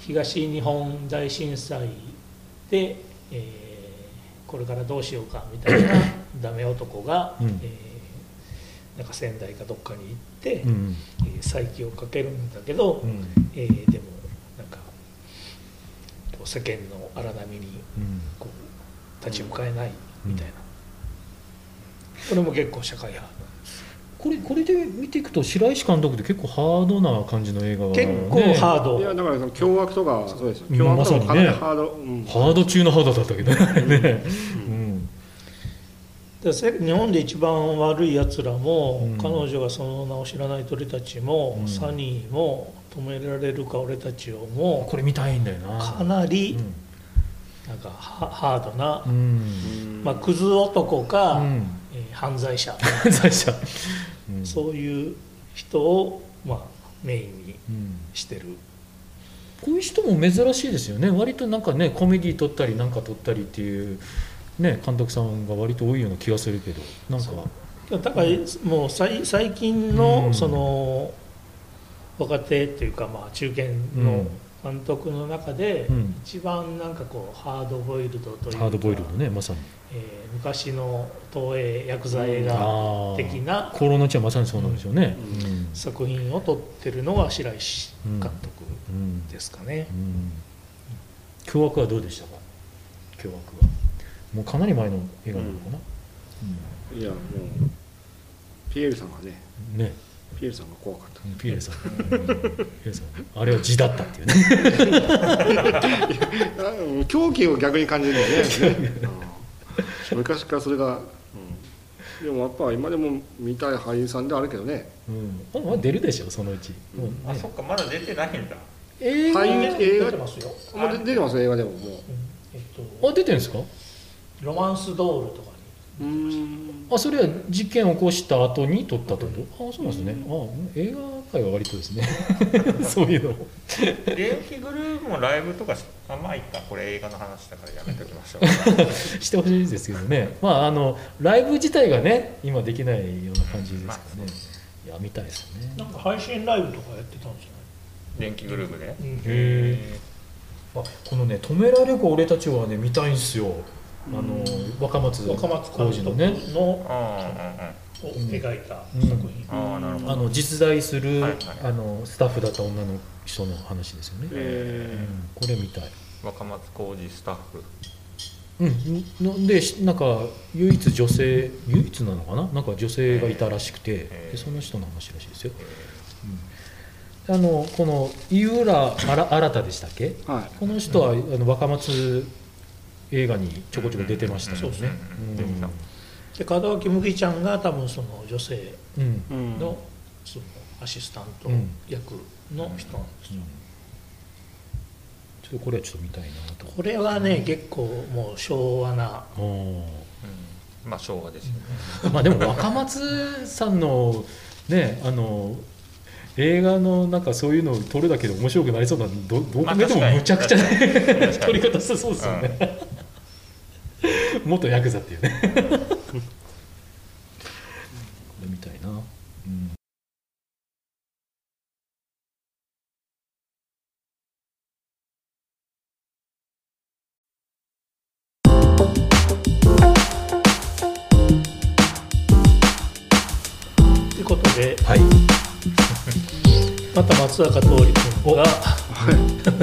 東日本大震災でこれからどうしようかみたいなダメ男がなんか仙台かどっかに行って再起をかけるんだけど、でもなんか世間の荒波にこう立ち向かえないみたいな。これも結構社会派なんです。これで見ていくと白石監督って結構ハードな感じの映画が、結構ハード。いやだからその凶悪とかそうですよ。凶悪とかかなりハード、ハード中のハードだったけどね。日本で一番悪いやつらも、彼女がその名を知らない鳥たちも、サニーも、止められるか俺たちをも、これ見たいんだよな。かなりなんかハードな、クズ男か、犯罪者そういう人をメインにしてる。こういう人も珍しいですよね。割となんかね、コメディー撮ったりなんか撮ったりっていうね、監督さんが割と多いような気がするけど、なんかだからもう最近のその若手というか、中堅の監督の中で一番なんかこうハードボイルドというか、ハードボイルドね、まさに、昔の東映薬剤映画的なコロナちゃんまさにそうなんでしょうね、作品を撮ってるのが白石監督ですかね。凶悪はどうでしたか？凶悪はもうかなり前の映画なのかな、いやもうピエールさんがねピエールさんが怖かった。ピエールさん、あれは字だったっていうね。狂気を逆に感じるんですね。昔からそれが、でもやっぱ今でも見たい俳優さんであるけどね。まあ出るでしょそのうち。あ、そっかまだ出てないんだ。映画出てますよ。出てます映画でももう。あ出てるんですか？ロマンスドールとか。あそれは事件を起こした後に撮ったということ。あそうなんですね。映画界は割とですねそういうの電気グループもライブとかいったこれ映画の話だからやめておきましょうしてほしいですけどね、まあ、ライブ自体がね今できないような感じですからね、いや見たいですよね。なんか配信ライブとかやってたんですよね電気グループで、このね「止められる俺たち」はね見たいんですよ。若松浩二のねを描いた作品、実在するスタッフだった女の人の話ですよね。これみたい若松浩二スタッフで、なんか唯一なのかな、なんか女性がいたらしくて、その人の話らしいですよ。この井浦新でしたっけ、この人は若松映画にちょこちょこ出てましたね。で門脇麦ちゃんが多分その女性のそのアシスタント役の人なんですよ。ちょっとこれはちょっと見たいなと。これはね結構もう昭和な、まあ昭和ですよね。まあでも若松さんのね映画のなんかそういうのを撮るだけで面白くなりそうな、どう考えてもむちゃくちゃ撮り方してそうですよね。元ヤクザっていうねこれみたいな、ということで、また松坂桃李君が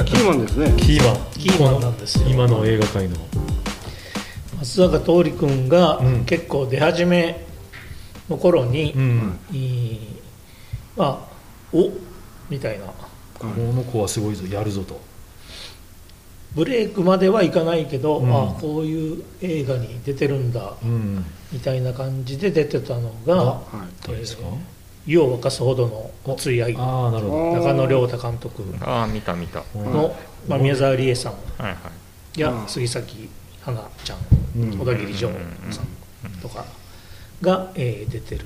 キーマンですね。キーマンなんですよ今の映画界の。松坂桃李君が結構出始めの頃に、まあおみたいな、この子はすごいぞやるぞと、ブレイクまではいかないけど、あこういう映画に出てるんだ、みたいな感じで出てたのが湯を沸かすほどの熱い愛、中野良太監督の宮沢りえさんや杉咲花ちゃん、小田切丈さんとかが出てる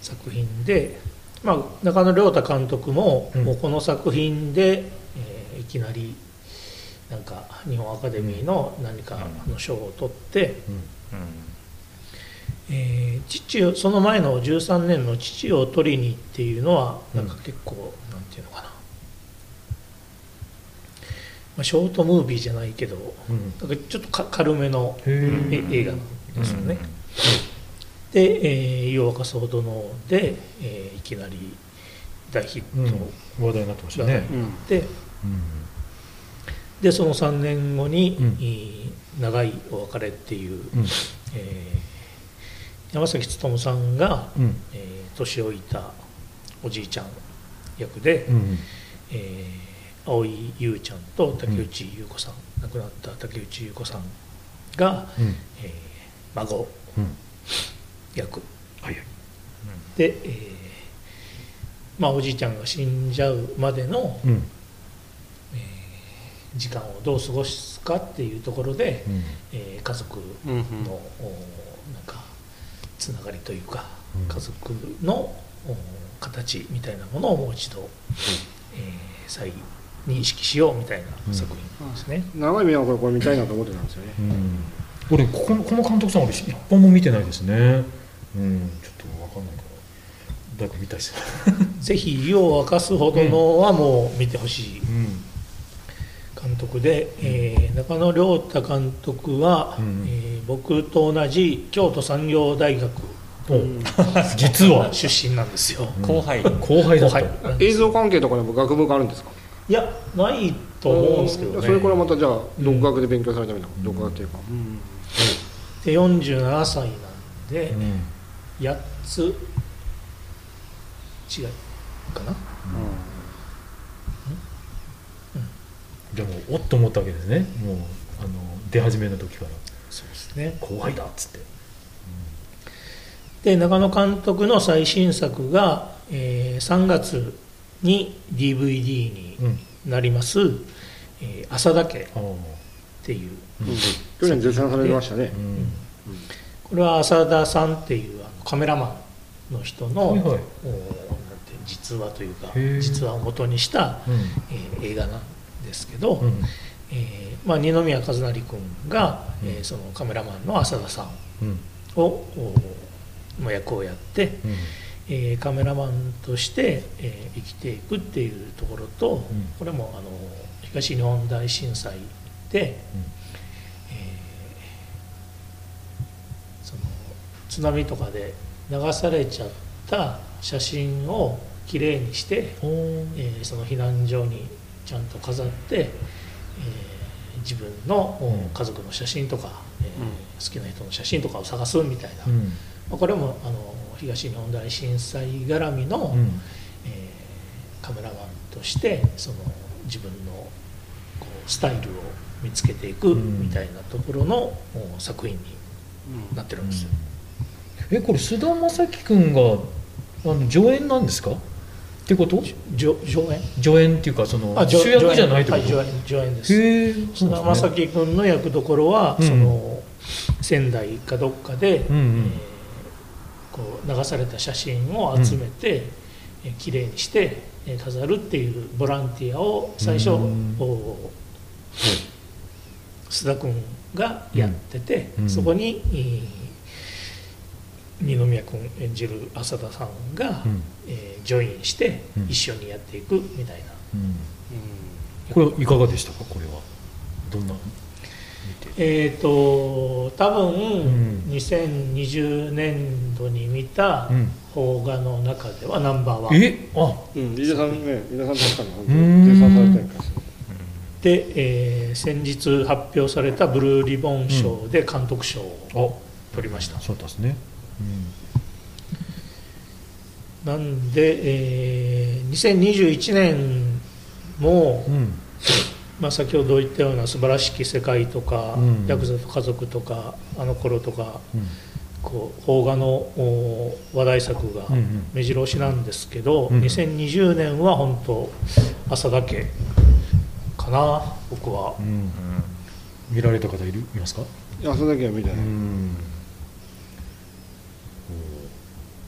作品で、中野良太監督もこの作品でいきなりなんか日本アカデミーの何かの賞を取って。その前の13年の「父を取りに」っていうのはなんか結構、なんていうのかな、ショートムービーじゃないけど、なんかちょっと軽めの映画なんですよね。で「湯を沸かすほどの」でいきなり大ヒット、話題になってましたね。でその3年後に「長いお別れ」っていう山崎努さんが年老いたおじいちゃん役で、蒼井優ちゃんと竹内優子さん、亡くなった竹内優子さんが孫役で、まあおじいちゃんが死んじゃうまでの時間をどう過ごすかっていうところで、家族のなんかつながりというか、家族の形みたいなものをもう一度、再認識しようみたいな作品ですね。長い目はこれ見たいなと思ってたんですよね。俺この監督さん俺一本も見てないですね。ちょっと分かんないから。だいぶ見たいですぜひ湯を沸かすほどのはもう見てほしい、うん、監督で、中野亮太監督は、僕と同じ京都産業大学実は出身なんですよ、うん、後輩だった。映像関係とかでも学部があるんですか？いや、ないと思うんですけどね。それからまたじゃあ独学で勉強されたみたいな、独学というか、で47歳なんで、8つ違いかな、でもおっと思ったわけですね。もうあの出始めの時からそうですね、後輩だっつって、で中野監督の最新作が、3月に DVD になります、浅田家っていう、去年絶賛されましたね、これは浅田さんっていうカメラマンの人の、実話というか実話を元にした、映画なんですけど、二宮和也君が、そのカメラマンの浅田さんを、役をやって、カメラマンとして、生きていくっていうところと、これも東日本大震災で、その津波とかで流されちゃった写真をきれいにして、その避難所にちゃんと飾って、自分の家族の写真とか、好きな人の写真とかを探すみたいな、これも東日本大震災絡みの、カメラマンとしてその自分のこうスタイルを見つけていくみたいなところの、作品になってるんですよ、これ菅田将暉君が上演なんですかってこと？上演っていうかその主役じゃないってこと？上演です。菅田将暉君の役どころは、その仙台かどっかで、こう流された写真を集めて、きれいにして飾るっていうボランティアを最初、須田君がやってて、そこに二宮君演じる浅田さんが、ジョインして一緒にやっていくみたいな、これいかがでしたか？これはどんな？多分2020年度に見た邦画の中ではナンバーワン。飯田さんね、飯田さん確かに絶賛されてるんです。で、先日発表されたブルーリボン賞で監督賞を取りました。そうですね、なんで、2021年も、先ほど言ったような素晴らしき世界とか、ヤクザと家族とか、あの頃とか、こう邦画の話題作が目白押しなんですけど、2020年は本当朝だけかな、僕は。見られた方いますか？朝だけは見たね、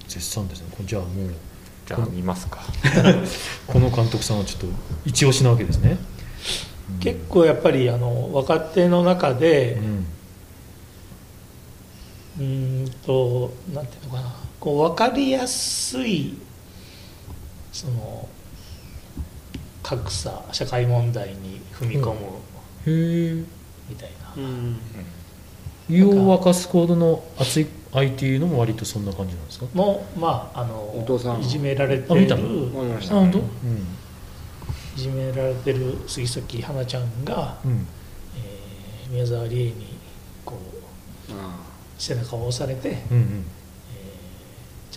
絶賛ですね。じゃあもうじゃあ見ますかこの監督さんはちょっと一押しなわけですね。結構やっぱり若手の中で、なんていうのかな、こう分かりやすいその格差、社会問題に踏み込む、みたいな。湯を沸かすほどの熱い愛っていうのも割とそんな感じなんですか？もうお父さんいじめられてる、いじめられてる杉咲花ちゃんが、宮沢りえにこう背中を押されて、ち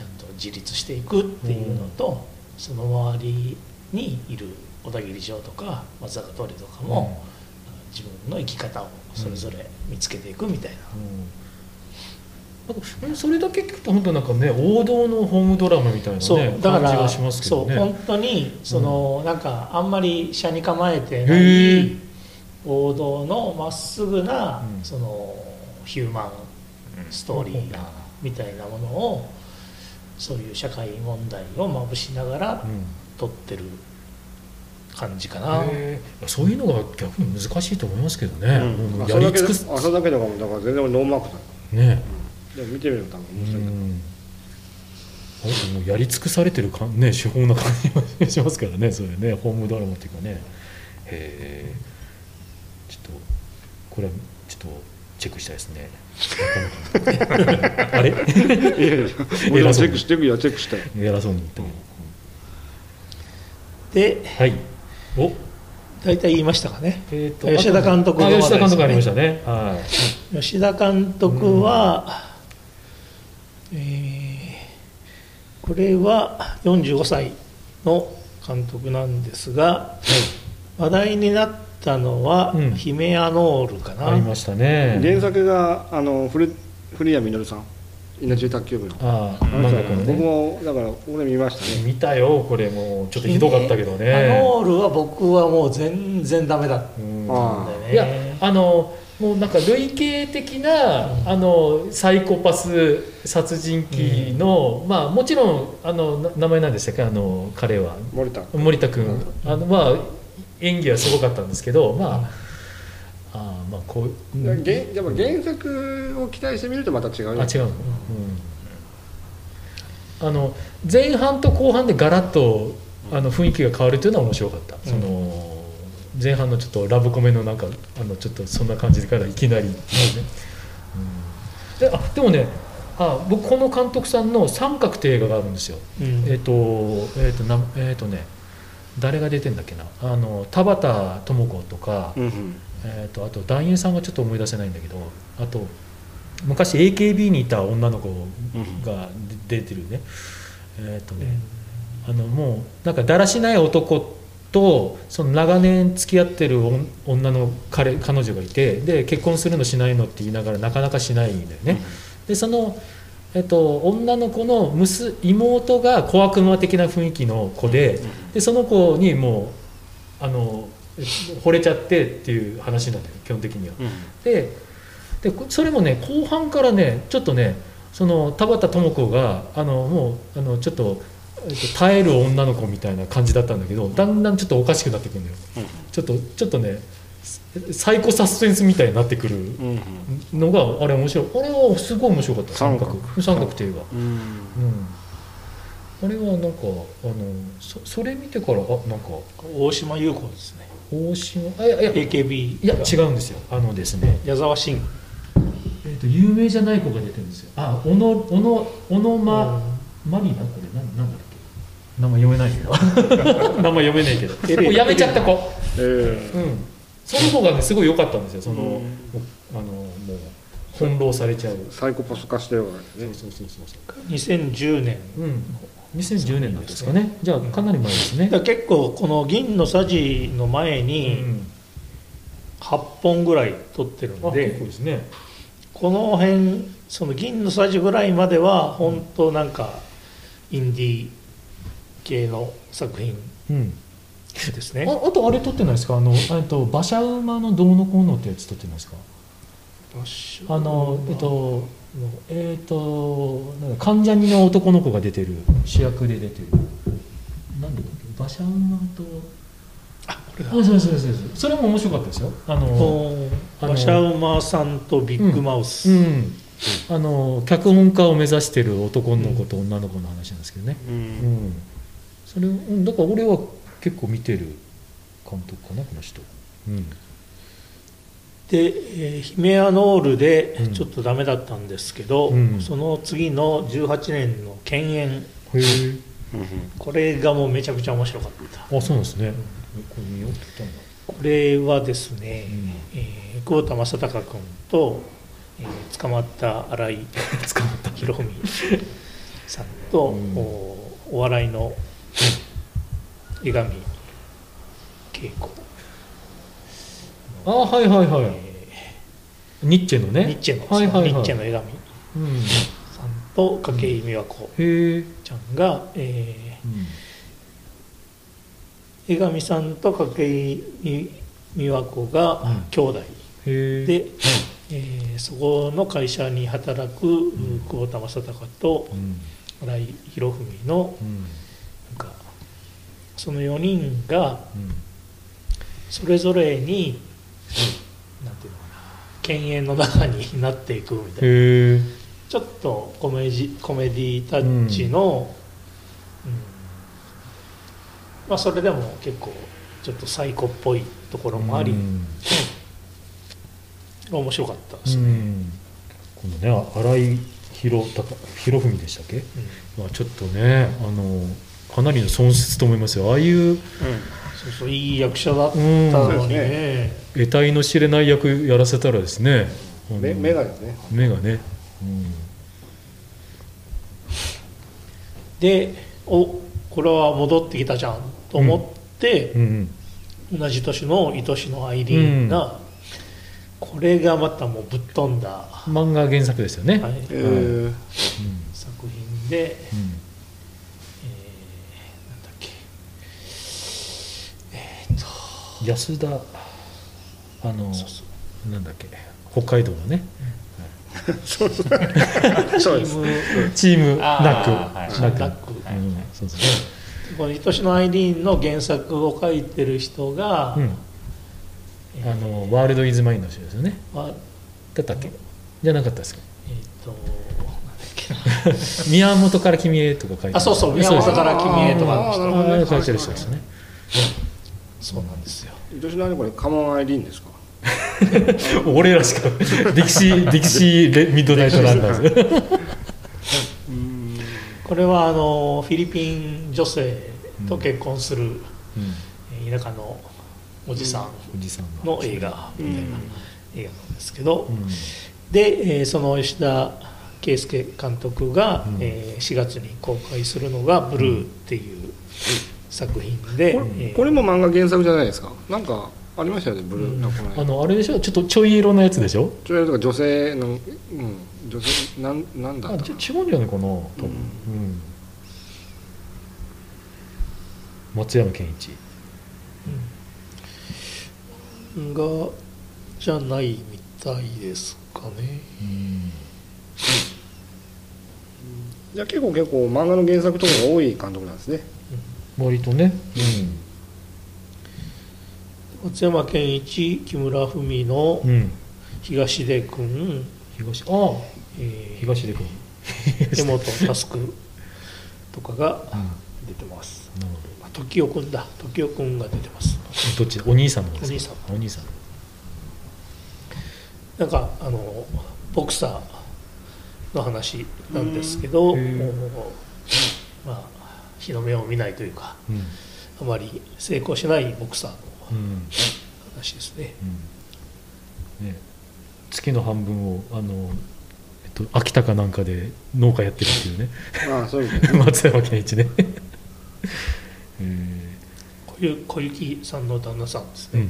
ゃんと自立していくっていうのと、その周りにいる小田切城とか松坂桃李とかも、自分の生き方をそれぞれ見つけていくみたいな、それだけ聞くと本当なんかね、王道のホームドラマみたいな、だから感じがしますけどね。本当にその、なんかあんまり車に構えてない王道のまっすぐな、そのヒューマンストーリーみたいなものを、そういう社会問題をまぶしながら撮ってる感じかな。そういうのが逆に難しいと思いますけどね、やり尽くす。朝だけとかもだから全然ノーマークだね。見てみると面白いんだ。もうやり尽くされてる感、ね、手法な感じがしますからね、それね、ホームドラマっていうかね。へえ、ちょっとこれはちょっとチェックしたいですね。あれ？俺はチェックしてくやチェックしたい。偉そうに言っても。で、はい。お、大体言いましたかね。吉田監督の話ですね。吉田監督ありましたね。はい。吉田監督は、これは45歳の監督なんですが、はい、話題になったのはヒメアノールかな、ありましたね。原作が古谷実さん、稲中卓球部の漫画家のね。僕もだから俺見ましたね。見たよ、これもちょっとひどかったけどね。ヒメアノールは僕はもう全然ダメだったんだよね。いや、もうなんか類型的な、うん、サイコパス殺人鬼の、うん、まあもちろん名前なんでしたっけ、彼は森田君、うん、まあ演技はすごかったんですけど、まあ、うん、まあこう、うん、やっぱ原作を期待してみるとまた違うよね。違う、うん、前半と後半でガラッと雰囲気が変わるというのは面白かった、うん、前半のちょっとラブコメのなんかちょっとそんな感じからいきなり、ね、うん、でもね、僕この監督さんの三角って映画があるんですよ、うん、ね、誰が出てんだっけな、田畑智子とか、うん、あと男優さんがちょっと思い出せないんだけど、あと昔 AKB にいた女の子が出てるね、もうなんかだらしない男ってと、その長年付き合ってる女の彼女がいて、で結婚するのしないのって言いながらなかなかしないんだよね、うん、でその、女の子の妹が小悪魔的な雰囲気の子 でその子にもう惚れちゃってっていう話なんだよ基本的には、うん、でそれもね後半からねちょっとねその田畑智子がもうちょっと耐える女の子みたいな感じだったんだけど、だんだんちょっとおかしくなってくるんだよ、うん、ちょっとねサイコサスペンスみたいになってくるのがあれ面白い、あれはすごい面白かった。三角っていうか、うんうん、あれはなんかそれ見てからなんか大島優子ですね。大島、いや AKB、 いや違うんですよ、ですね、矢沢慎、有名じゃない子が出てるんですよ。マリーな、これなんだっけ、名前読めないけど名前読めないけどもうやめちゃった子、うん、その子がねすごい良かったんですよ。その、うん、もう翻弄されちゃうサイコパス化したようなね。そう2010年、うん、2010年なんですかね。じゃあかなり前ですね。だ結構この銀のさじの前に8本ぐらい撮ってるんで、結構ですね。この辺その銀のさじぐらいまでは本当なんかインディー系の作品ですね、うん、あとあれ撮ってないですか、馬車馬のどうのこうのってやつ撮ってないですか。関ジャニの男の子が出てる、主役で出てる、なんだっけ、馬車馬と、それも面白かったですよ。馬車馬さんとビッグマウス、うんうん、脚本家を目指してる男の子と女の子の話なんですけどね、うんうん、それだから俺は結構見てる監督かなこの人、うん、でヒメアノールでちょっとダメだったんですけど、うん、その次の18年の犬猿、これがもうめちゃくちゃ面白かった。あ、そうですね、これはですね、うん、久保田正孝君と捕まった荒井博文さんとお笑いの江上慶子、はいはいはい、ニッチェのね、ニッチェの江上さんと筧美和子ちゃんが、江上さんと筧美和子が兄弟で、そこの会社に働く久保田正孝と荒井博文の、なんかその4人がそれぞれになんていうのかな、犬猿の中になっていくみたいな、ちょっとコメディタッチの、うんうん、まあ、それでも結構ちょっとサイコっぽいところもあり、うん、面白かったですね、うん、このね荒井博文でしたっけ、うん、まあ、ちょっとねかなりの損失と思いますよ、ああいう、うん、そうそう、いい役者だったのにね、うん、得体の知れない役やらせたらですね、目がですね、目がね、うん、でこれは戻ってきたじゃんと思って、うんうん、同じ年の愛しのアイリーンが、うん、これがまたもうぶっ飛んだ漫画原作ですよね、はい、うん、作品で、うん、なんだっけ、安田、そうそう、なんだっけ、北海道のね、うん、そうそうチームナック、この愛しのアイリーンの原作を書いてる人が、うん、ワールドイズマインの人ですよね、だったっけ、じゃなかったですか、なんだっけ宮本から君へとか書いてる、あ、そうそう、宮本から君へとかの人書いてる人ですね、そうなんですよ。愛しのアイリーン、これカモンアイリーンですか俺らしか歴史ミッドナイトランナーズこれはフィリピン女性と結婚する田舎のおじさんの映画みたいな映画なんですけど、でその吉田圭介監督が4月に公開するのがブルーっていう作品で、これも漫画原作じゃないですか、なんかありましたよね、ブルーの、うん、あれでしょ、ちょっとちょい色のやつでしょ、ちょい色とか女性の、うん、女性なんだったかな、違うんじゃないかな、うん、多分、うん、松山ケンイチ、うん、がじゃないみたいですかね、うんうん、じゃあ結構漫画の原作とかが多い監督なんですね、うん、割とね、うん、松山健一、木村文乃、うん、東出君、東出君、江本佑とかが出てます、うん、なるほど、時代君が出てます、どっち、お兄さんのですか、お兄さん、なんかボクサーの話なんですけど、まあ、日の目を見ないというか、うん、あまり成功しないボクサーの話ですね、うん、ね、月の半分を秋田かなんかで農家やってるっていうね、ああ、そういうことね松山健一ね、小雪さんの旦那さんですね、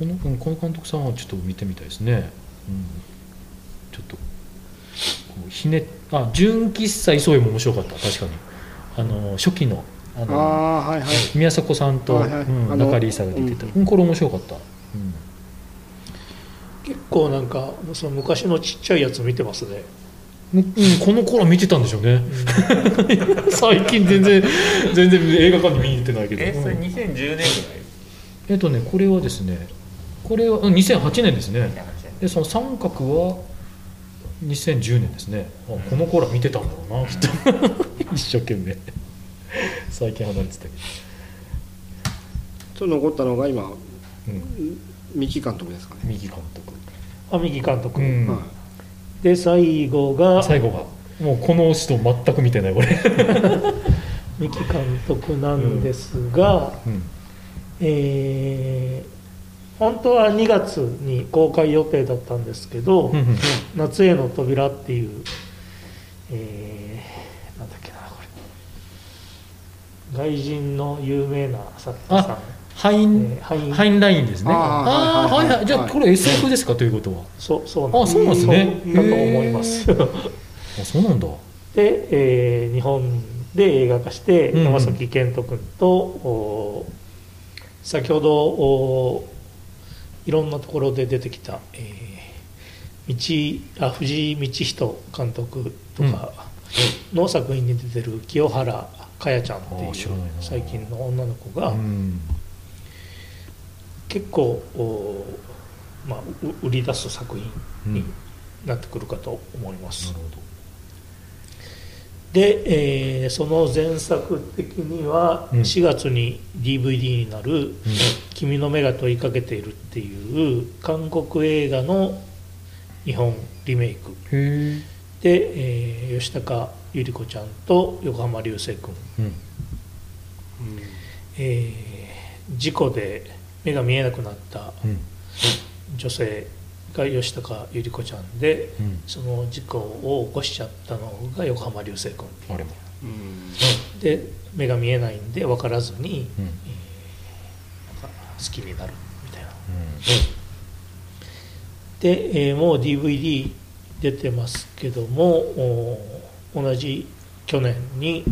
うん、この監督さんはちょっと見てみたいですね、うん、ちょっとこう純喫茶磯江も面白かった、確かに初期のはいはい、宮迫さんと、はいはい、うん、中里さんが出てた、うん、これ面白かった、うん、結構なんかその昔のちっちゃいやつ見てますね、うん、この頃見てたんでしょうね、うん、最近全然映画館に見に行ってないけど、それ2010年ぐらい、これはですね、これは2008年ですね、でその三角は2010年ですね、あ、この頃は見てたんだろうなきっと一生懸命最近離れてたけど、ちょっと残ったのが今、うん、三木監督ですかね、三木監督、うん、はい、で最後がもうこの人全く見てないこれ三木監督なんですが、うんうん、本当は2月に公開予定だったんですけど、うんうん、夏への扉っていう、なんだっけ、外人の有名な作家さん、ハインラインですね、あ、はいはい、じゃあこれ SF ですか、ということは、そうなんですね、だと思います、あ、そうなんだ、で、日本で映画化して、うん、山崎賢人君と先ほどいろんなところで出てきた、藤井道人監督とかの作品に出てる清原かやちゃんっていう最近の女の子が結構、まあ、売り出す作品になってくるかと思います。で、その前作的には4月に DVD になる「君の目が問いかけている」っていう韓国映画の日本リメイクで、吉高由里子ちゃんと横浜流星君、事故で目が見えなくなった女性が吉高由里子ちゃんで、その事故を起こしちゃったのが横浜流星君、で目が見えないんで分からずに、好きになるみたいな、で、もう DVD 出てますけども、同じ去年に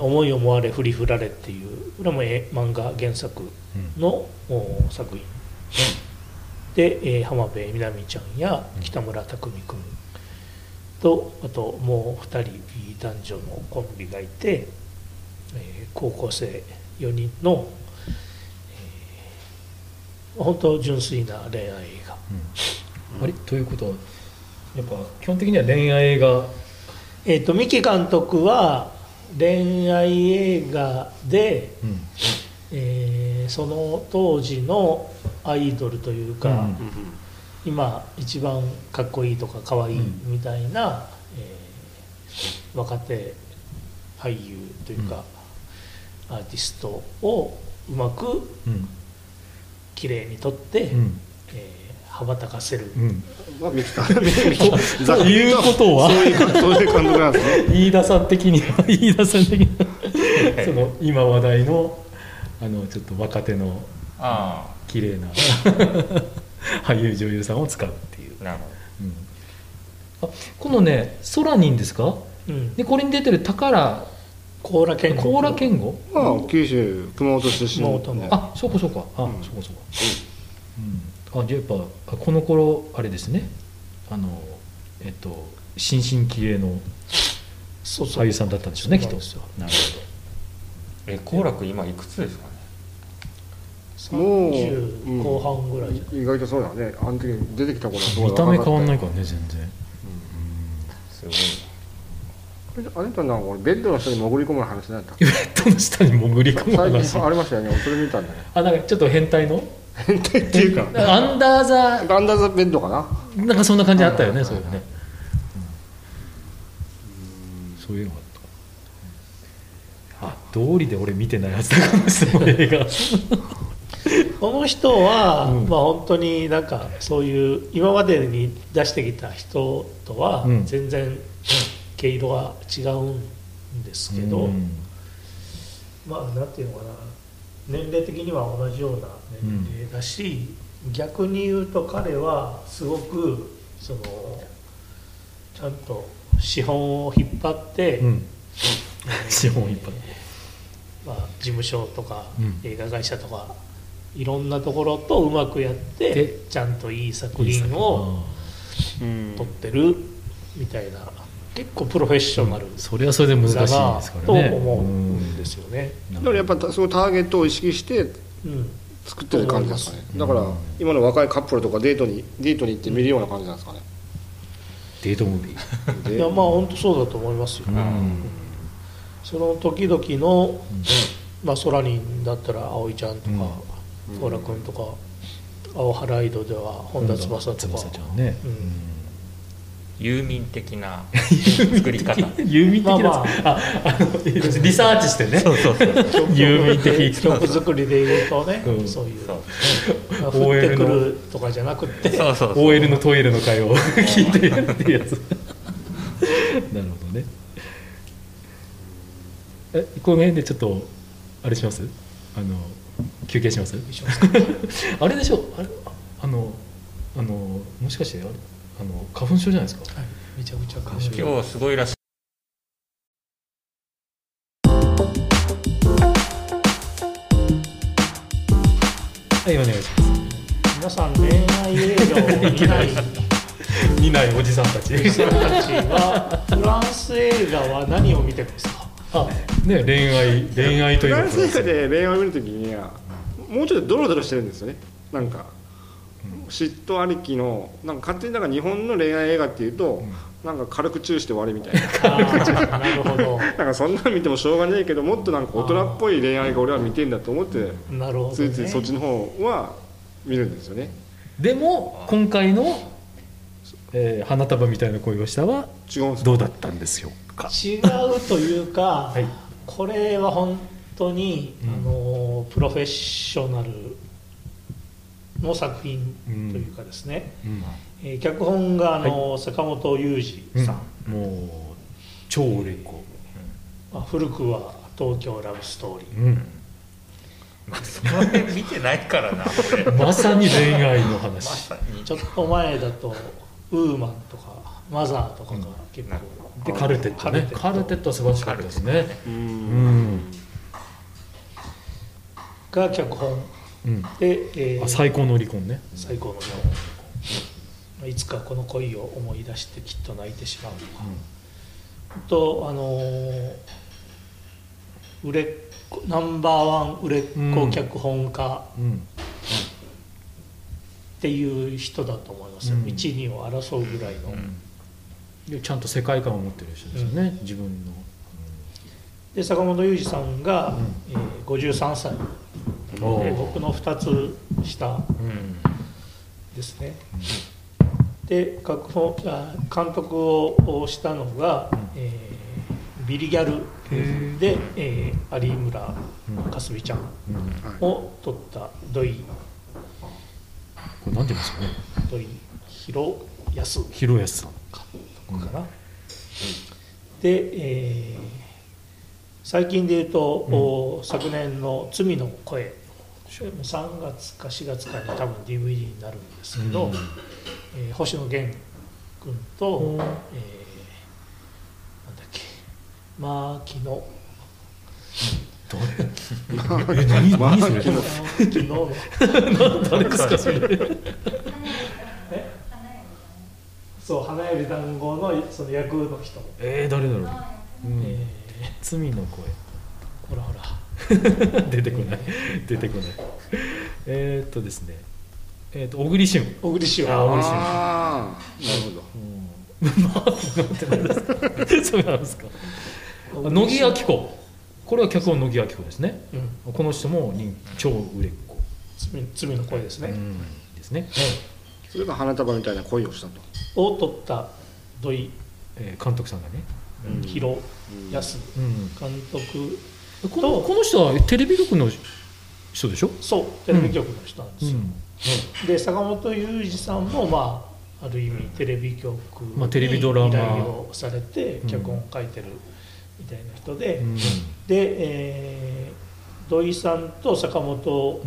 思い思われ振り振られっていう、これも漫画原作の作品で、浜辺美波ちゃんや北村匠海君と、あともう2人男女のコンビがいて、高校生4人の本当純粋な恋愛映画、あれということはやっぱ基本的には恋愛映画、三木監督は恋愛映画で、その当時のアイドルというか、今一番かっこいいとかかわいいみたいな、若手俳優というか、アーティストをうまく綺麗に撮って、羽ばたかせる。いうことは飯田さん的にその今話題のちょっと若手の綺麗な俳優女優さんを使うっていう。なるほど。このねソラニンですか？でこれに出てる宝高良健吾。九州熊本出身。あ、そうかそうか。あ、そうかそうか。あ、じゃあやっぱこの頃あれですね、新進気鋭の俳優さんだったんでしょうね、きっと。なるほど。幸楽今いくつですかね？30後半ぐらいじゃない、意外とそうだね。あの時に出てきた頃は見た目変わんないからね、全然。すごい。あれとなんかベッドの下に潜り込む話になった。ベッドの下に潜り込む話。最近ありましたよね。それ見たんだね。あ、なんかちょっと変態の。変態っていうか。アンダーザベッドかな。なんかそんな感じあったよね、そういうね。そういうの。あ、道理で俺見てないはずだからその映画この人は、まあ本当になんかそういう今までに出してきた人とは全然毛色が違うんですけど、まあなんていうのかな、年齢的には同じような年齢だし、逆に言うと彼はすごくそのちゃんと資本を引っ張って、まあ、事務所とか映画会社とかいろんなところとうまくやってちゃんといい作品を撮ってるみたいな、結構プロフェッショナル、それはそれで難しいですからねと思うんですよね。だからやっぱりそういうターゲットを意識して作ってる感じですかね。だから今の若いカップルとかデートに行って見るような感じなんですかね、デートムービー。いや、まあ本当そうだと思いますよ。その時々の、まあ、ソラニンだったら葵ちゃんとか幸楽君とか、青原井戸では本田翼とか、遊民的な作り方、遊民的なリサーチしてね、遊民的曲作りでいうとね、そういう降ってくるとかじゃなくて OL のトイレの会を聞いてやるっていうやつ。なるほどね。この辺でちょっとあれします？休憩します？あれでしょう？もしかして花粉症じゃないですか？はい、めちゃくちゃ花粉症。今日すごいらしい。はい、お願いします。皆さん恋愛映画を見ない。見ないおじさんたち。おじさんたちはフランス映画は何を見てるんですか？あ、ね、恋愛というかフランス映画で恋愛を見るときにはもうちょっとドロドロしてるんですよね。なんか嫉妬ありきのなんか勝手になんか日本の恋愛映画っていうと、なんか軽くチューして終わりみたいな、なるほどなんかそんなの見てもしょうがないけど、もっとなんか大人っぽい恋愛が俺は見てんだと思って、なるほど、ね、ついついそっちの方は見るんですよね。でも今回の、花束みたいな恋をしたはどうだったんですよか。違うというか、はい、これは本当に、プロフェッショナルの作品というかですね、脚本がはい、坂本雄二さん、もう超売れっ子、古くは東京ラブストーリー、その辺見てないからなまさに恋愛の話ちょっと前だとウーマンとかマザーとかが結構、でカルテットね、カルテットは素晴らしかったですね、が脚本で、最高の離婚ね、最高の離婚、いつかこの恋を思い出してきっと泣いてしまうとか、と売れっ子ナンバーワン売れっ子脚本家っていう人だと思いますよ、1、2を争うぐらいの、でちゃんと世界観を持ってる人ですよね、自分の。で坂本雄二さんが、53歳で、僕の2つ下ですね、で監督をしたのが、ビリギャルで、有村架純ちゃんを撮った土井、これ何て言うんですかね、土井宏康さん監督かな、で、最近でいうと、昨年の「罪の声」3月か4月かに多分 DVD になるんですけど、星野源君と、なんだっけ、牧野誰牧野の誰ですかね、そう、花より団子のその役の人、誰だろう、罪の声、ほらほら出てこないですね、小栗旬、ああなるほど、そうなんですか。乃木明子、これは脚本乃木明子ですね、この人も超売れっ子、罪の声ですね、ですね、それが花束みたいな恋をしたとを取った土井監督さんがね、広安監督と、この人はテレビ局の人でしょ。そう、テレビ局の人なんですよ、で坂本雄二さんも、ある意味テレビ局に依頼をされて脚本を書いてるみたいな人で、で、土井さんと坂本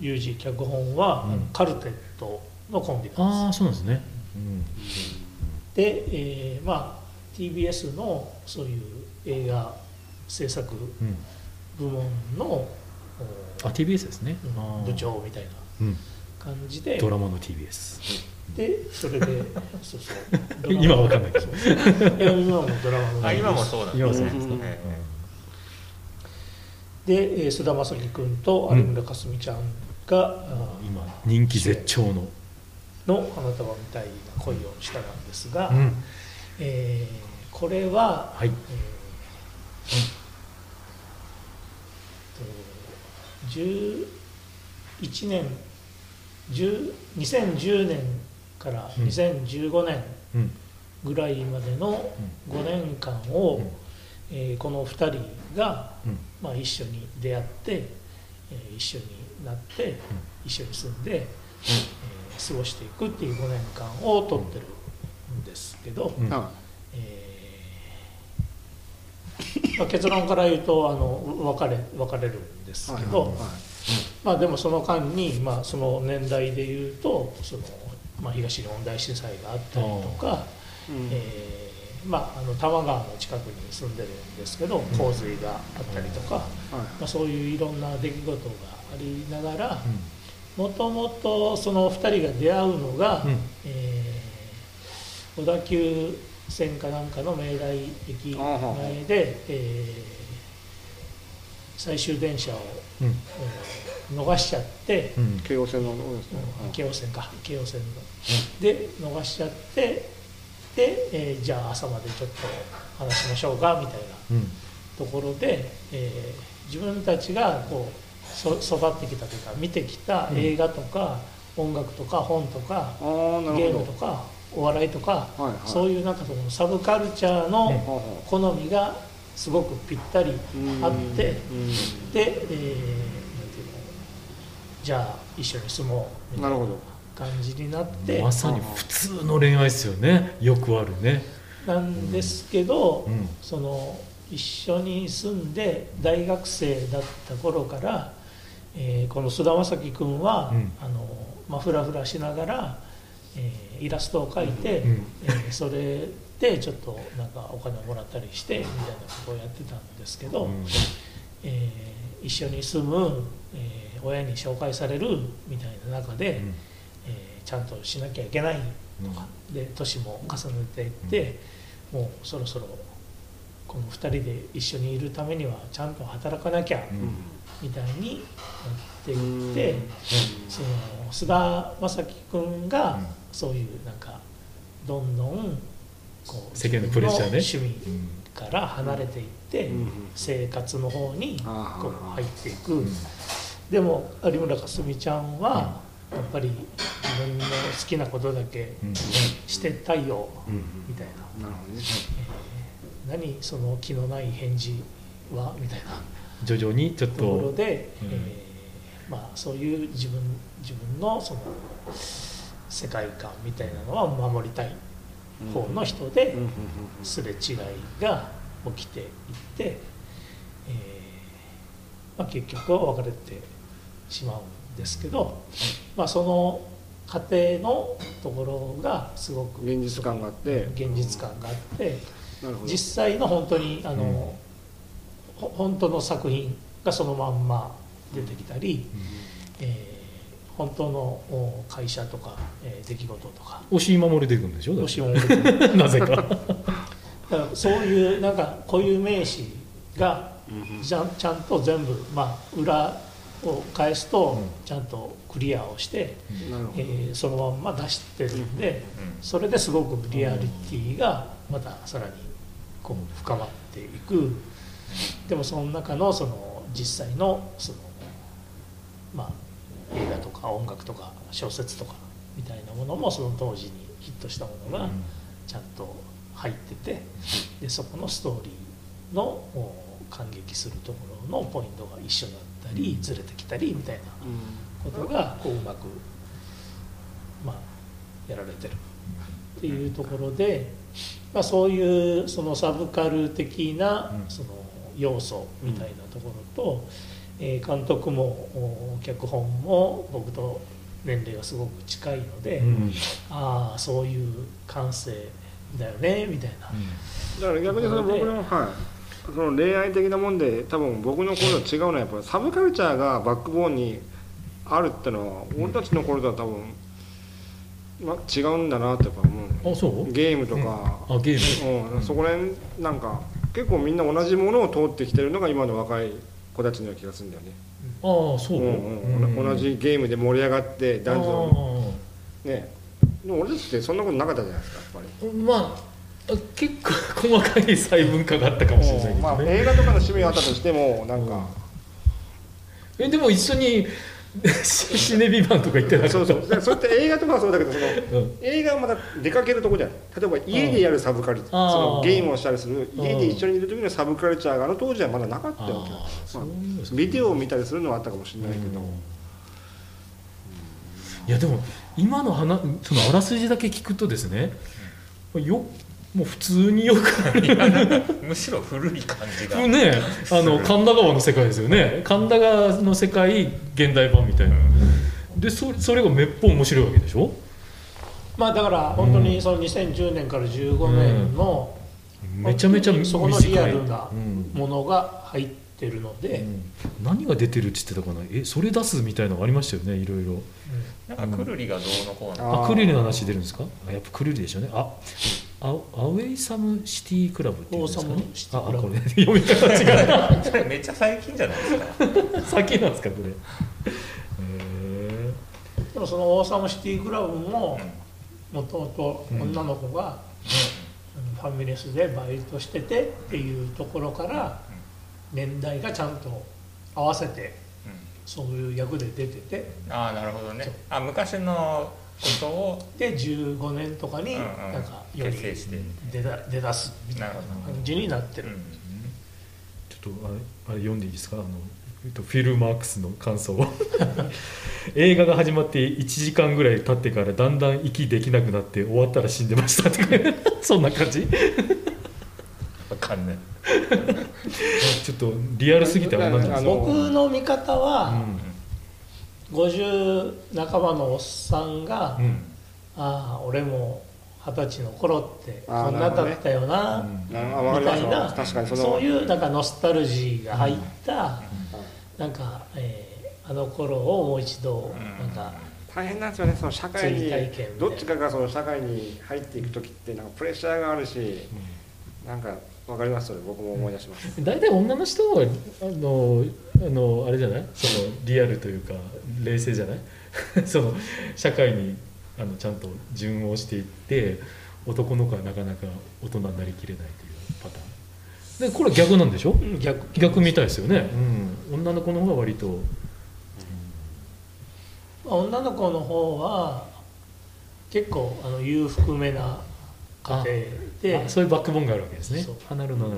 雄二、脚本は、カルテットのコンビなんです。あ、そうなんですね、で、TBS のそういう映画制作部門の、TBS ですね、部長みたいな感じで、ドラマの TBS で、それでそうそう今は分かんないけど今もドラマの、今もそうなんですね、で菅田将暉君と有村架純ちゃんが今人気絶頂の花束みたいな恋をしたんですが、これは、2010年から2015年ぐらいまでの5年間を、この2人が、一緒に出会って、一緒になって、一緒に住んで、過ごしていくっていう5年間を撮ってるんですけど、結論から言うと別れるんですけど、でもその間に、その年代で言うと東日本大震災があったりとか、多摩川の近くに住んでるんですけど、洪水があったりとか、そういういろんな出来事がありながら、もともとその2人が出会うのが、小田急線かなんかの明大駅前で、最終電車を逃しちゃって、京王線の京王線ので逃しちゃってで、じゃあ朝までちょっと話しましょうかみたいなところで、自分たちがこう育ってきたというか見てきた映画とか、音楽とか本とかゲームとかお笑いとか、はいはい、そういうなんかそのサブカルチャーの好みがすごくぴったりあって、で、じゃあ一緒に住もうみたいな感じになってまさに普通の恋愛ですよね。よくあるね。なんですけど、その一緒に住んで大学生だった頃からこの菅田将暉君は、フラフラしながら、イラストを描いて、それでちょっとなんかお金をもらったりしてみたいなことをやってたんですけど、一緒に住む、親に紹介されるみたいな中で、ちゃんとしなきゃいけないとかで年も重ねていって、もうそろそろこの2人で一緒にいるためにはちゃんと働かなきゃ、みたいになっていって、その菅田将暉君がそういうなんかどんどんこう世間のプレッシャーね、趣味から離れていって、生活の方にこう入っていく。でも有村架純ちゃんはやっぱり自分の好きなことだけしてたいよ、みたいな。何その気のない返事はみたいな。徐々にちょっとところで、そういう自分のその世界観みたいなのは守りたい方の人で、すれ違いが起きていって、結局は別れてしまうんですけど、その過程のところがすごく現実感があって、実際の本当に本当の作品がそのまんま出てきたり、本当の会社とか、出来事とか押し守れていくんでしょ。なぜかだからそういうなんか固有名詞がちゃんと全部、裏を返すとちゃんとクリアをして、そのまんま出してるんで、それですごくリアリティがまたさらにこう深まっていく。でもその中のその実際のその映画とか音楽とか小説とかみたいなものもその当時にヒットしたものがちゃんと入ってて、でそこのストーリーの感激するところのポイントが一緒だったりずれてきたりみたいなことがこううまくやられてるっていうところで、そういうそのサブカル的なその要素みたいなところと、監督も脚本も僕と年齢がすごく近いので、ああそういう感性だよねみたいな、だから逆にその僕の、その恋愛的なもんで多分僕の頃と違うのはやっぱりサブカルチャーがバックボーンにあるってのは俺たちの頃とは多分違うんだなってやっぱ思う。ゲームとか、そこら辺なんか結構みんな同じものを通ってきてるのが今の若い子たちのような気がするんだよね。同じゲームで盛り上がって男女ね。でも俺たちってそんなことなかったじゃないですかやっぱり。結構細かい細分化があったかもしれないけどね。映画とかの趣味があったとしてもなんか、でも一緒にシネビバンとか行ってなかった。そういった映画とかはそうだけど、その、映画はまた出かけるとこじゃない。例えば家でやるサブカルチャー、そのゲームをしたりする、家で一緒にいる時のサブカルチャーがあの当時はまだなかったわけだ。ビデオを見たりするのはあったかもしれないけど、いやでも今の話、そのあらすじだけ聞くとですね、もう普通によくあるむしろ古い感じが、神田川の世界ですよね。神田川の世界現代版みたいなで、それがめっぽう面白いわけでしょ。だから本当にその2010年から15年のめちゃめちゃ短いそこのリアルなものが入っってるので、うん、何が出てるって言ってたかな、それ出すみたいなのがありましたよね、いろいろ、うん、なんかくるりがどうのこうの、くるりの話出るんですか、やっぱくるりでしょうね、アウェイサムシティクラブっていうんですかね、これ読み方違うそれめっちゃ最近じゃないですか最近なんですかこれでもそのオーサムシティクラブももともと女の子が、うん、ファミレスでバイトしててっていうところから年代がちゃんと合わせてそういう役で出てて、ああなるほどね、あ昔のことをで15年とかになんかより出だすみたいな感じになってる、うんうん、ちょっとあれ読んでいいですか、フィルマークスの感想を映画が始まって1時間ぐらい経ってからだんだん息できなくなって終わったら死んでましたとかそんな感じわかんないちょっとリアルすぎてあれなんじゃないですか。僕の見方は、うん、50半ばのおっさんが、うん、ああ俺も二十歳の頃ってこんなだったよな、うん、みたいな、確かにそういうなんかノスタルジーが入った、うん、なんか、あの頃をもう一度なんか、うん、大変なんですよね、その社会にどっちかがその社会に入っていく時ってなんかプレッシャーがあるし、うん、なんかわかります、それ僕も思い出します。大体女の人はあれじゃない？そのリアルというか冷静じゃない？その社会にちゃんと順応していって、男の子はなかなか大人になりきれないというパターンで、これ逆なんでしょ？逆みたいですよね、うん、女の子の方が割と、うん、女の子の方は結構裕福めな家庭で、そういうバックボーンがあるわけですね。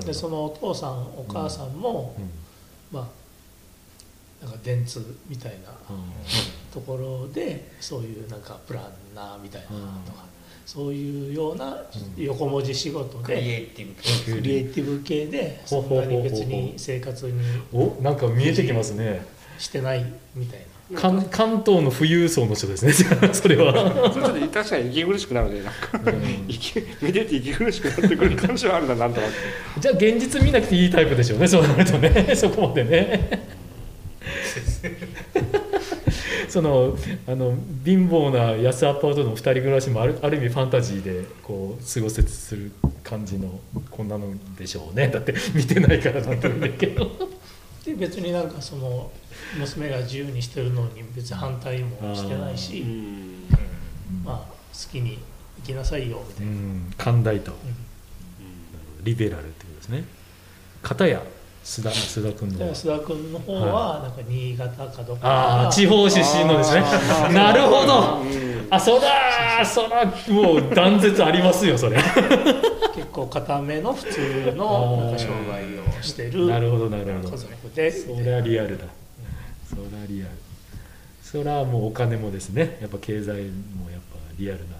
でそのお父さんお母さんも、うんうん、まあなんか電通みたいな、うんうん、ところでそういうなんかプランナーみたいなとか、うん、そういうような横文字仕事で、クリエイティブ系でそんなに別に生活になんか見えてきますね、してないみたいな関東の富裕層の人ですねそれはそれちょっと確かに息苦しくなるね、なんか、うん、見てて息苦しくなってくる感じはあるな、なんとなくじゃあ現実見なくていいタイプでしょうね、そうなるとねそこまでね貧乏な安アパートの2人暮らしもある意味ファンタジーでこう過ごせつする感じの、こんなのでしょうね、だって見てないからなんて言うんだけどで別になんかその娘が自由にしてるのに別に反対もしてないし、うん、まあ好きに生きなさいよみたいな、うん、寛大と、うん、リベラルってことですね。片や須田君の方はなんか新潟かどこか、はい、地方出身のですねなるほど、うん、そらもう断絶ありますよそれ結構固めの普通のなんか商売をしてる家族で、そりゃリアルだ、そりゃリアル、そりゃもうお金もですね、やっぱ経済もやっぱリアルな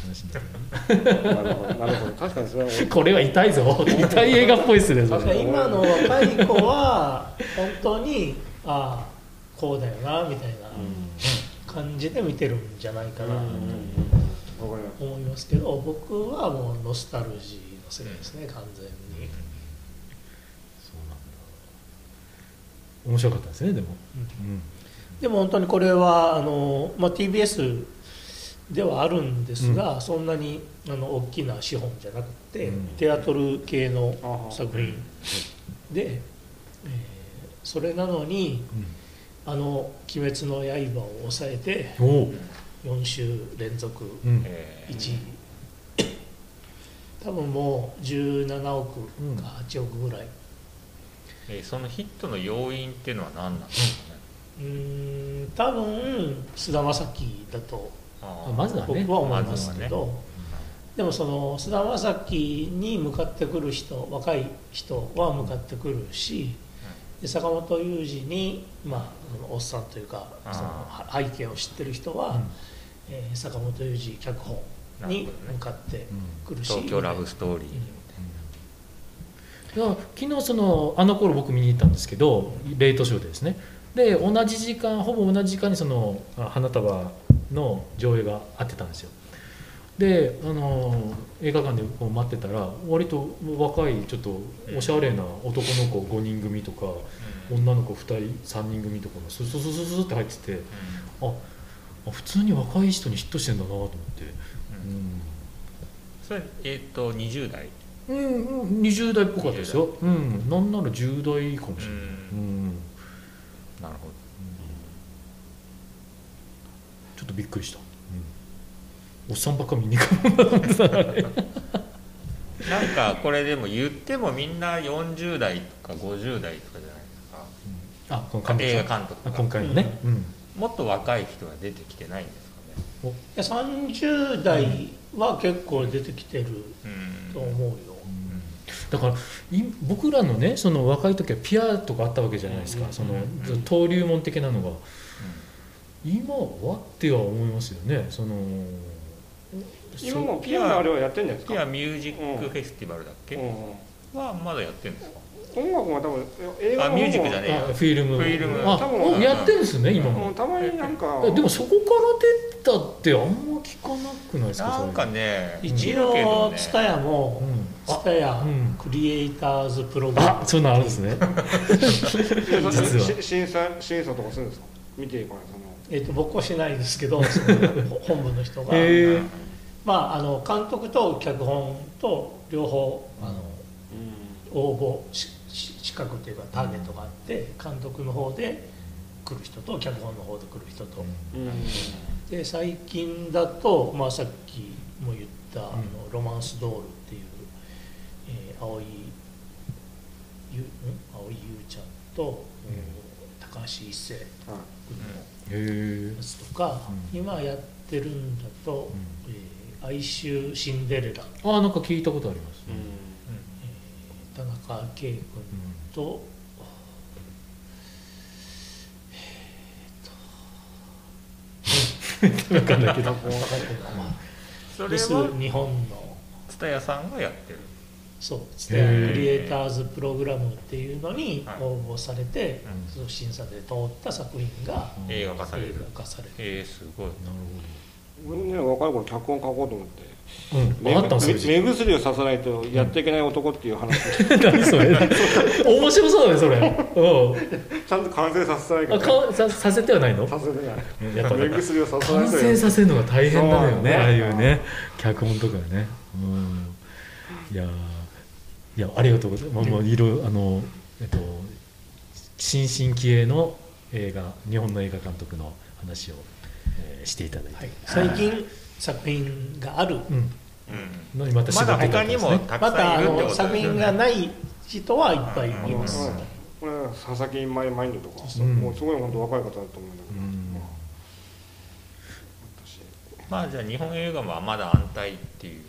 話だなるほどなるほど、確かにそれはこれは痛いぞ、痛い映画っぽいですねそれ今の若い子は本当にああこうだよなみたいな感じで見てるんじゃないかなと思いますけど、僕はもうノスタルジーの世界ですね、完全に。そうなんだ、面白かったですねでも、うんうん、でも本当にこれはまあ、TBSではあるんですが、うん、そんなに大きな資本じゃなくて、うん、テアトル系の作品で、それなのに、うん、鬼滅の刃を抑えて4週連続1位、多分もう17億か8億ぐらい、そのヒットの要因っていうのは何なんですかね。多分菅田将暉だとまずはね、僕は思いますけど、まずはね、でもその菅田将暉に向かってくる人、若い人は向かってくるし、で坂本雄二に、まあ、おっさんというかその背景を知ってる人は、うん、坂本雄二脚本に向かってくるし、東京ラブストーリーみたいな、うん、昨日その頃僕見に行ったんですけど、レイトショーでですね、でほぼ同じ時間にその花束の上映があってたんですよ。で映画館でこう待ってたら割と若いちょっとおしゃれな男の子5人組とか女の子2人3人組とかがスススススって入ってて、あ、普通に若い人にヒットしてんだなと思って、うん、それ20代、うん、20代っぽかったですよ、うん、なんなら10代かもしれない、うん、うん、なるほど、うん、ちょっとびっくりした、うん、おっさんばっか見に行かなかったななんかこれでも言ってもみんな40代とか50代とかじゃないですか、うん、あ、この映画監督が今回のね、うん、もっと若い人が出てきてないんですかね。いや30代は結構出てきてると思うよ、うんだから僕らのねその若い時はピアとかあったわけじゃないですか、その登竜門的なのが、うん、今はっては思いますよね。その今もピアのあれはやってんじゃないですか。ピアミュージックフェスティバルだっけ、うん、はまだやってんですか。音楽は多分映画の方もミュージックじゃねえよ、フィルム多分やってるんですね今も、うん、たまになんかでもそこから出たってあんま聞かなくないですか。なんかね一応ツタヤも、うんスタヤ、うん、クリエイターズプログラム、あ、そういうのあるんですね実は審査とかするんですか。見ていかないその、僕はしないですけどその本部の人が、まあ、監督と脚本と両方応募資格というかターゲットがあって、監督の方で来る人と脚本の方で来る人と、うん、で最近だと、まあ、さっきも言ったロマンスドールっていう蒼井優ちゃんと、高橋一生君のやつとか、今やってるんだと、哀愁シンデレラ、あ、なんか聞いたことあります、田中圭君と、分かんないけどそれは日本の蔦屋さんがやってる、そうですね、クリエイターズプログラムっていうのに応募されて、はい、その審査で通った作品が映画化される。すごい、なるほど。俺ね若い頃脚本書こうと思って、目薬をささないとやっていけない男っていう話、何それ面白そうだねそれちゃんと完成させないから、ね、させてはないの、させてないやっぱ目薬をささないと完成させるのが大変だよね、ああいうね脚本とかね、うん、いやありがとうございます。もういろいろ新進気鋭の映画、日本の映画監督の話を、していただいて、はい、最近作品がある、うん、また仕事があるんですね。また作品がない人はいっぱいいます。これ佐々木マインドとか、うん、もうすごい本当若い方だと思うんだけど、まあじゃあ日本映画はまだ安泰っていう。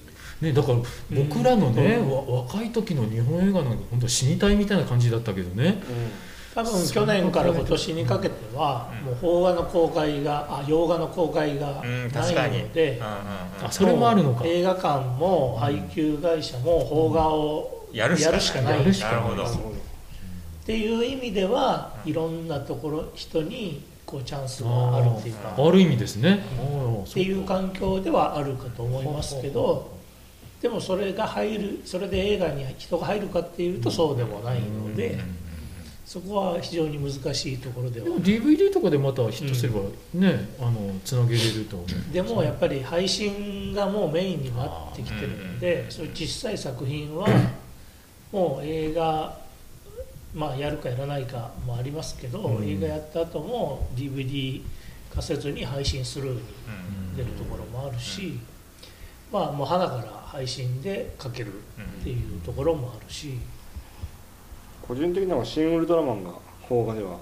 ね、だから僕らのね、若い時の日本映画なんか本当死にたいみたいな感じだったけどね、多分去年から今年にかけてはもう洋画の公開がないので、それもあるのか、映画館も配給会社も邦画をやるしかないっていう意味では、いろんなところ人にこうチャンスがあるっていうか、ある意味ですねっていう環境ではあるかと思いますけど、でもそれで映画に人が入るかっていうとそうでもないので、そこは非常に難しいところでは。でも DVD とかでまたヒットすればね、つなげれると。でもやっぱり配信がもうメインになってきてるので、そういう小さい作品はもう映画、まあやるかやらないかもありますけど、映画やった後も DVD 化せずに配信スルーに出るところもあるし、まあもう花から配信でかけるっていうところもあるし、個人的にはシン・ウルトラマンが邦画では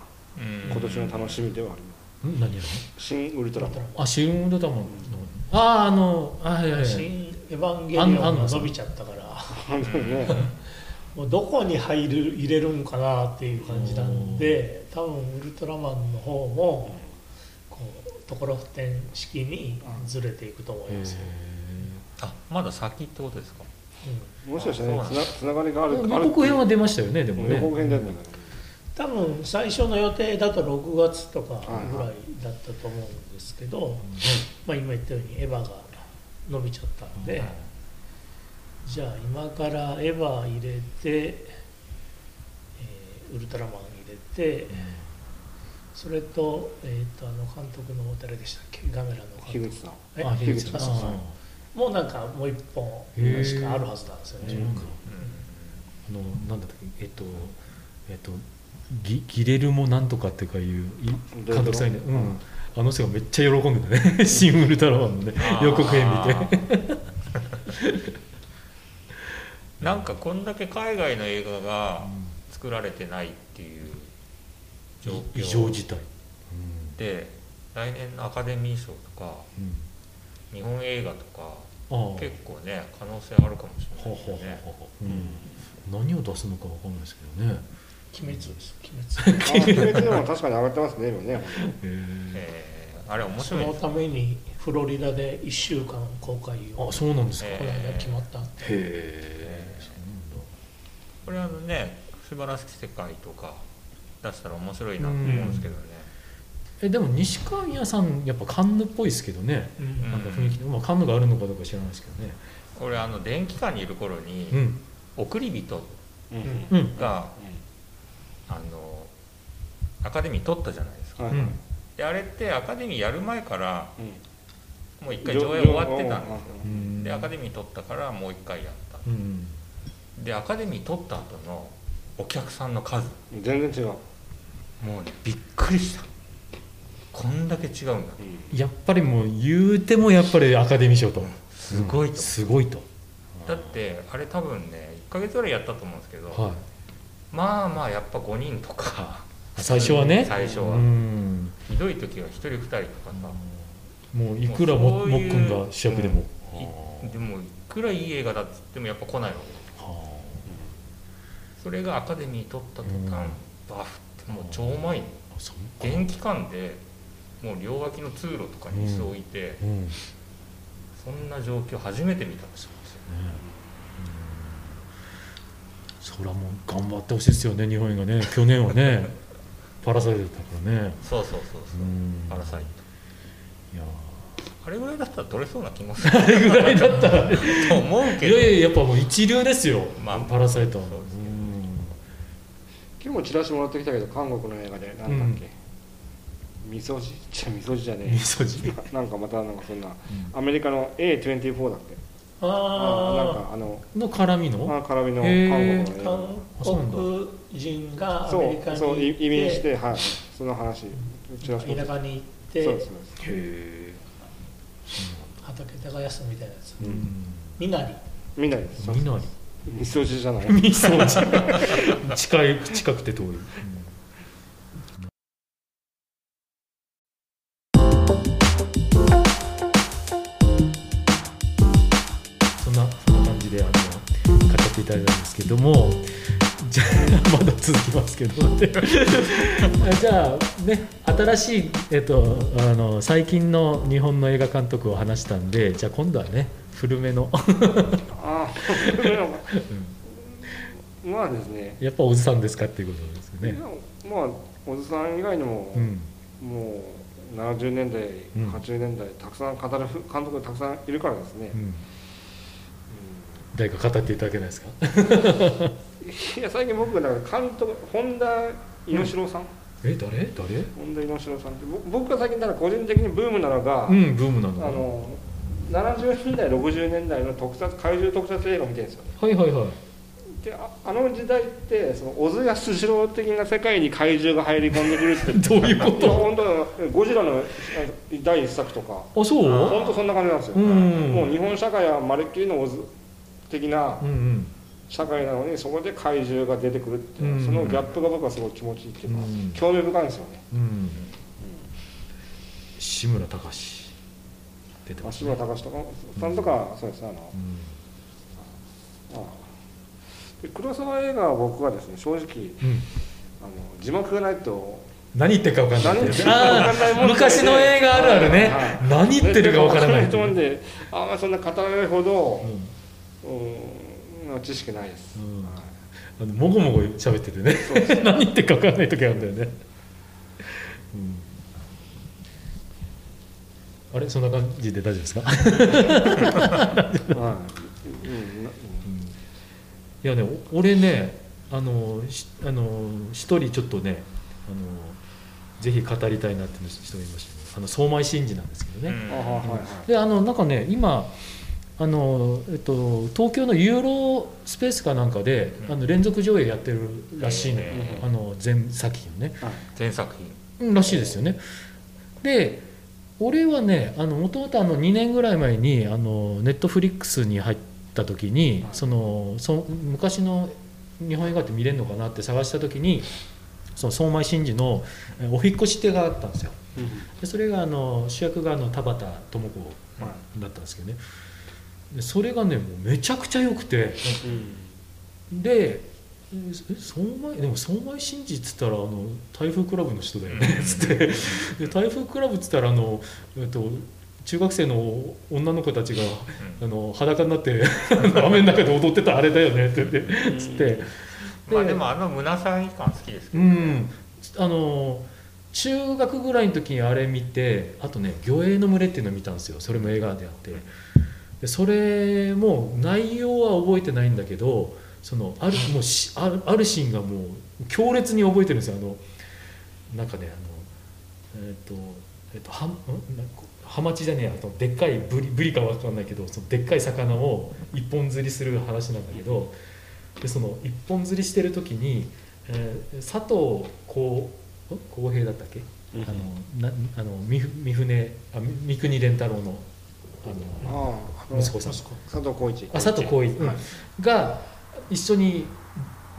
今年の楽しみではあります。何やろ？シン・ウルトラマン。あ、シン・ウルトラマンの。シン・エヴァンゲリオンが伸びちゃったから。もうどこに入れるんかなっていう感じなんで、多分ウルトラマンの方もこうところてん式にずれていくと思います。あ、まだ先ってことですか、うん、もしかしたら、ね、つながりがある。予告編は出ましたよね。でもね、予告編だったから多分最初の予定だと6月とかぐらいだったと思うんですけど、まあ今言ったようにエヴァが伸びちゃったんで、じゃあ今からエヴァ入れて、ウルトラマン入れて、それと、監督の誰でしたっけ、ガメラの監督樋口さん、もうなんかもう一本しかあるはずなんですよね。なんだったっけ、ギレルもなんとかってかいう監督さんに、あの人がめっちゃ喜んでたねシン・ウルトラマンのね予告編見てなんかこんだけ海外の映画が作られてないっていう状況、異常事態で、来年のアカデミー賞とか、日本映画とか結構ね可能性あるかもしれないですね。何を出すのか分かんないですけどね。鬼滅です。鬼滅でも確かに上がってますね今ね。あれ面白い。そのためにフロリダで1週間公開を。あ、そうなんですか。これが決まった。へえ。これね、素晴らしい世界とか出したら面白いなと思うんですけどね。でも西川宮さんやっぱカンヌっぽいですけどね。なんか雰囲気で、まあカンヌがあるのかどうか知らないですけどね。これ電気館にいる頃に送り人がアカデミー取ったじゃないですか、であれってアカデミーやる前からもう一回上映終わってたんですよ、でアカデミー取ったからもう一回やった、でアカデミー取った後のお客さんの数全然違う、もうねびっくりした、こんだけ違うんだ、やっぱりもう言うてもやっぱりアカデミー賞とすごいと、すごいと、だってあれ多分ね1ヶ月ぐらいやったと思うんですけど、まあまあやっぱ5人とか最初はね、最初はひどい時は1人2人とかさ、もういくらもっくんが主役でも、でもいくらいい映画だっつってもやっぱ来ないわけ、それがアカデミー取った途端バフってもう超満員、電気館でもう両脇の通路とかに椅子を置いて、そんな状況初めて見たんですよ。それはもう頑張ってほしいですよね日本映画ね。去年はねパラサイトだったからね。そうそうそうそう、パラサイト、いやあれぐらいだったら撮れそうな気もするあれぐらいだったらと思うけど、いやいややっぱもう一流ですよ、まあ、パラサイトは。今日もチラシもらってきたけど韓国の映画で何だっけ、みそじじゃねえみそじなんかまたなんかそんな、アメリカの A24 だっけ、の絡みの韓国のね、韓国人がアメリカに行って移民して、その話田舎に行って畑耕すみたいなやつ、みなりみそじじゃない、みそじ近くて遠い。いただいたんですけども、じゃあまだ続きますけどじゃあね、新しい、最近の日本の映画監督を話したんで、じゃあ今度はね古めのまあですね、やっぱおじさんですかっていうことですよね。まあおじさん以外にも、もう70年代80年代たくさん語る監督がたくさんいるからですね、誰か語っていただけないですかいや最近僕だから監督本田猪郎さん、誰本田猪郎さんって僕が最近だから個人的にブームなのが、ブームなの70年代60年代の怪獣特撮映画を見てるんですよ。はいはいはい。であの時代ってその小津安二郎的な世界に怪獣が入り込んでくるってどういうこと？本当ゴジラの第一作とか、あ、そう？本当そんな感じなんですよ。もう日本社会はまるっきりの小津的な社会なのに、そこで怪獣が出てくるっていう、そのギャップが僕はすごい気持ちいいっていうか、興味深いんですよね。志村貴史出てますね。志村貴史とかさんとか、そうですね。黒沢映画は僕はですね、正直字幕がないと何言ってるか分からない。昔の映画あるあるね、何言ってるか分からない。あんまそんな語らないほど知識ないです。もごもご喋っててね何言ってか分からない時あるんだよね。あれそんな感じで大丈夫ですか？いやね、俺ね、一人ちょっとね、ぜひ語りたいなっていう人がいました、ね、相米真司なんですけどね。で、なんかね、今東京のユーロスペースかなんかで連続上映やってるらしいのよ、全作品ね、全作品らしいですよね。で俺はね、もともと2年ぐらい前にネットフリックスに入った時に、昔の日本映画って見れるのかなって探した時に、その相米真司のお引っ越し手があったんですよ。でそれが主役が田畑智子だったんですけどね、それがね、もうめちゃくちゃ良くて、ででも相米真司っつったら台風クラブの人だよねっつって、で台風クラブっつったら中学生の女の子たちが裸になって雨の中で踊ってたあれだよねってつって、まあでも胸騒ぎ感好きですけど、中学ぐらいの時にあれ見て、あとね魚影の群れっていうのを見たんですよ。それも映画であって、でそれも内容は覚えてないんだけど、そのあるシーンがもう強烈に覚えてるんですよ。なんかね、ハマチじゃねえや、でっかいブリか分かんないけど、そのでっかい魚を一本釣りする話なんだけど、でその一本釣りしてる時に、佐藤浩平だったっけ、三國連太郎の息子さん、佐藤浩一が一緒に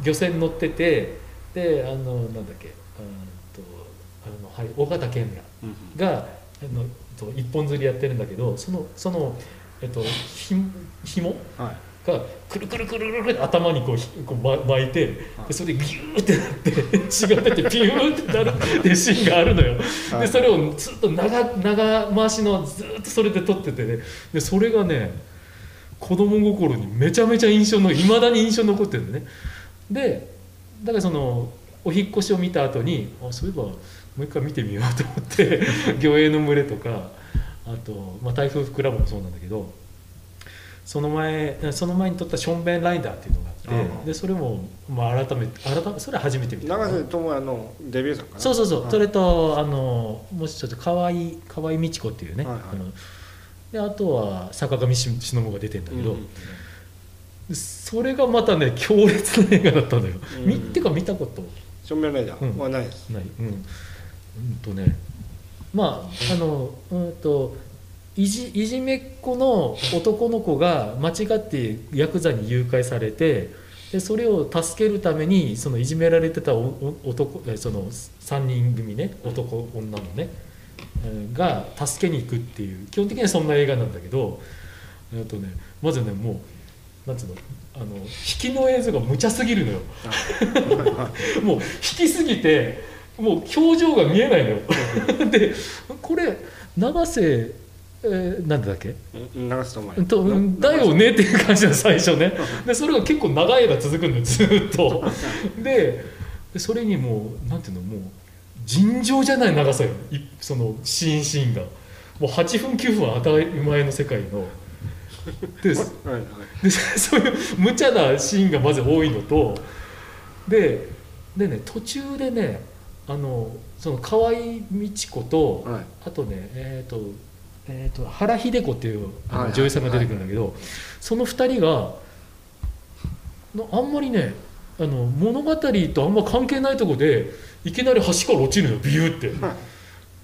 漁船乗ってて、でなんだっけ、緒方賢也が一本釣りやってるんだけど、その紐がくるくるくるくるって頭にこう巻いて、でそれでギューってなって血が出てピューってなるってシーンがあるのよ。でそれをずっと長回しのずっとそれで撮っててね、でそれがね子供心にめちゃめちゃいまだに印象に残ってるんだね。でだからそのお引っ越しを見た後に、あ、そういえばもう一回見てみようと思って魚影の群れとか、あと、台風クラブもそうなんだけど、その前に撮ったションベンライダーっていうのがあって、でそれも、改めてそれは初めて見た。長瀬智也のデビュー作かな。そうそうそう、それともしちょっと河合美智子っていうね、であとは坂上忍が出てんだけど、それがまたね強烈な映画だったんだよ。ってか見たことションベンライダーはないです。ない。ね、まあいじめっ子の男の子が間違ってヤクザに誘拐されて、でそれを助けるためにそのいじめられてたその3人組ね、男女のねが助けに行くっていう、基本的にはそんな映画なんだけど、ね、まずね、もうなんつうの、引きの映像が無茶すぎるのよ。もう引きすぎてもう表情が見えないのよ。でこれ長瀬なんだっけ、長瀬智也だよねっていう感じの最初ね。でそれが結構長い間続くんだよ、ずっと。でそれにもうなんていうの、もう尋常じゃない長さよ、そのシーンが。もう8分9分は当たり前の世界のでそういう無茶なシーンがまず多いのと、でね、途中でね、その河合美智子と、あとね原日出子っていう女優さんが出てくるんだけど、その2人があんまりね物語とあんま関係ないとこでいきなり橋から落ちるのよ、ビューって、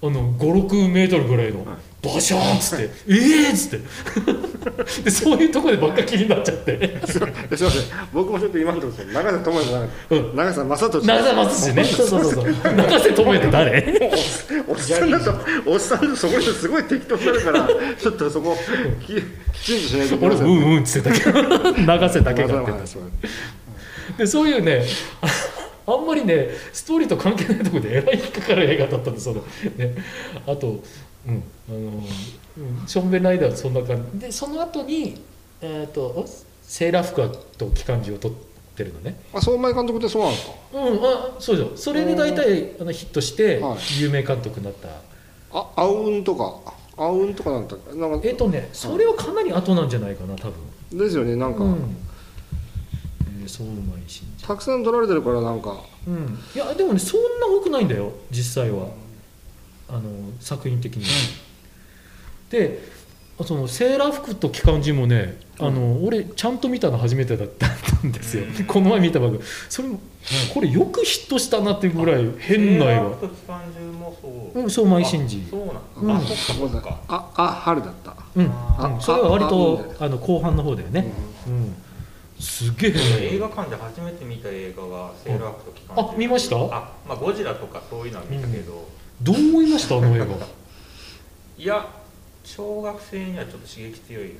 56メートルぐらいのバシャーンっつって、ええっつってでそういうとこでばっか気になっちゃって。すいません、僕もちょっと今のところ長瀬智也じゃなくて長瀬正俊、長瀬正俊ね。そう長瀬智也って誰？おっさんだとそこですごい適当になるから、ちょっとそこきちんとしないといけない。俺うんうんっつってたけど長瀬だけがってた。でそういうね、あんまりねストーリーと関係ないところでえらい引っかかる映画だったんですよね。あと、ションベンライダーはそんな感じで、その後に、セーラー服と機関銃を取ってるのね。相米監督ってそうなんですか？そうじゃん。それで大体ヒットして有名監督になった。あうんとか。アウンとかなんだったなんかそれはかなり後なんじゃないかな多分ですよねなんか、うんそうまいしたくさん取られてるからなんか、うん、いやでもねそんな多くないんだよ実際はあの作品的にでそのセーラー服と機関銃もねあの俺ちゃんと見たの初めてだったんですよ、うん、この前見たばっかりそれも、うん、これよくヒットしたなっていうぐらい変な映画機関銃もそう相米真司そうなんだ、うん、そっかそっかあ春だった、うん、あそれは割とあの後半の方だよね、うんうんすげえ映画館で初めて見た映画がセールアップと機関銃見ましたあ、まあ、ゴジラとかそういうのは見たけど、うん、どう思いましたあの映画いや小学生にはちょっと刺激強いない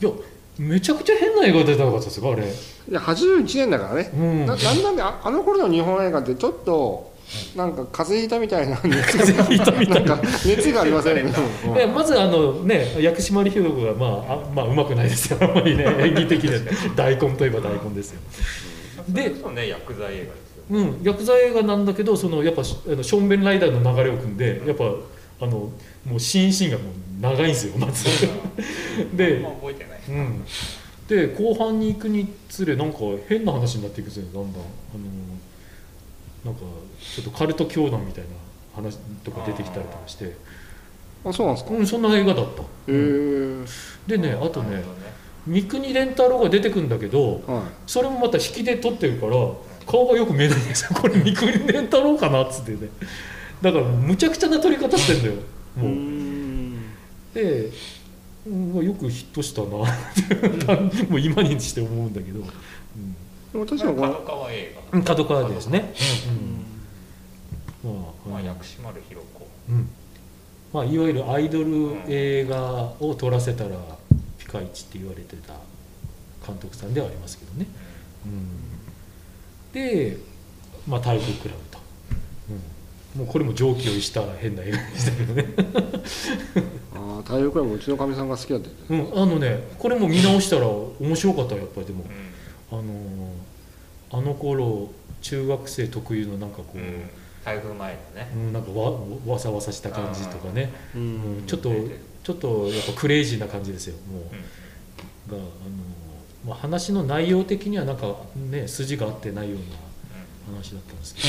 やめちゃくちゃ変な映画出たのかったですかあれいや81年だからね、うん、なんだあの頃の日本映画ってちょっとなんか風邪ひいたみたいな熱がありません、ねうん、まずあの、ね、薬師丸ひろ子が、まあうまくないですよあんまり、ね、演技的で大根といえば大根ですよでそれね薬剤映画ですよ、うん、薬剤映画なんだけどそのやっぱションベンライダーの流れを組んでやっぱあのもうシーンがもう長いんですよまずで、まあ、覚えてない、うん、で後半に行くにつれなんか変な話になっていくんですよだんだんなんかちょっとカルト教団みたいな話とか出てきたりとかしてあそうなんですか、うん、そんな映画だった、でねあとね三國連太郎が出てくるんだけど、はい、それもまた引きで撮ってるから顔がよく見えないんですよこれ三國連太郎かなっつってねだからむちゃくちゃな撮り方してんだよもうでよくヒットしたなもう今にして思うんだけど、うん確かに角川映画角川ですね薬師丸ひろ子、うんまあ、いわゆるアイドル映画を撮らせたらピカイチって言われてた監督さんではありますけどね、うん、で、まあ、太鼓クラブと、うん、もうこれも常軌を逸した変な映画でしたけどねあ太鼓クラブうちのかみさんが好きだった、うん、あのねこれも見直したら面白かったやっぱりでも、うんあの頃中学生特有のなんかこう、うん、台風前のね、うん、なんか わさわさした感じとかね、うん、ちょっとやっぱクレイジーな感じですよもう、うん、がまあ、話の内容的にはなんかね筋が合ってないような話だったんですけど、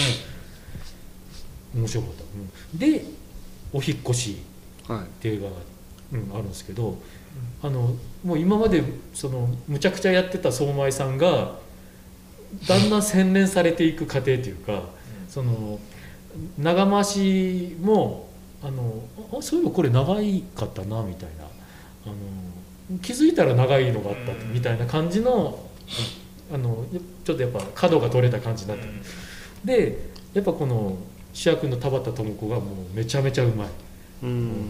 うん、面白かった、うん、でお引っ越しっていう映画が、うん、あるんですけどもう今までそのむちゃくちゃやってた相米さんがだんだん洗練されていく過程というかその長回しもそういえばこれ長いかったなみたいな気づいたら長いのがあったみたいな感じのちょっとやっぱ角が取れた感じになってでやっぱこの主役の田畑智子がもうめちゃめちゃうまい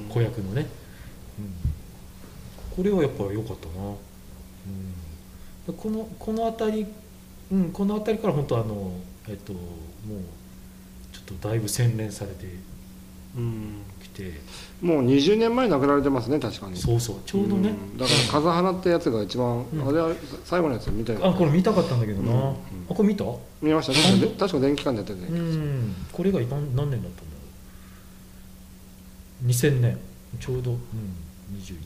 子役のね、うんこれはやっぱ良かったな、うん、この辺り、うん、この辺りから本当もうちょっとだいぶ洗練されてきて、うん、もう20年前亡くなられてますね確かにそうそうちょうどね、うん、だから風花ってやつが一番、うん、あれは最後のやつ見たい、ね、あこれ見たかったんだけどな、うんうん、あこれ見た見ました確か電気館でやってるね、うん、これが何年だったんだろう2000年ちょうど、うん21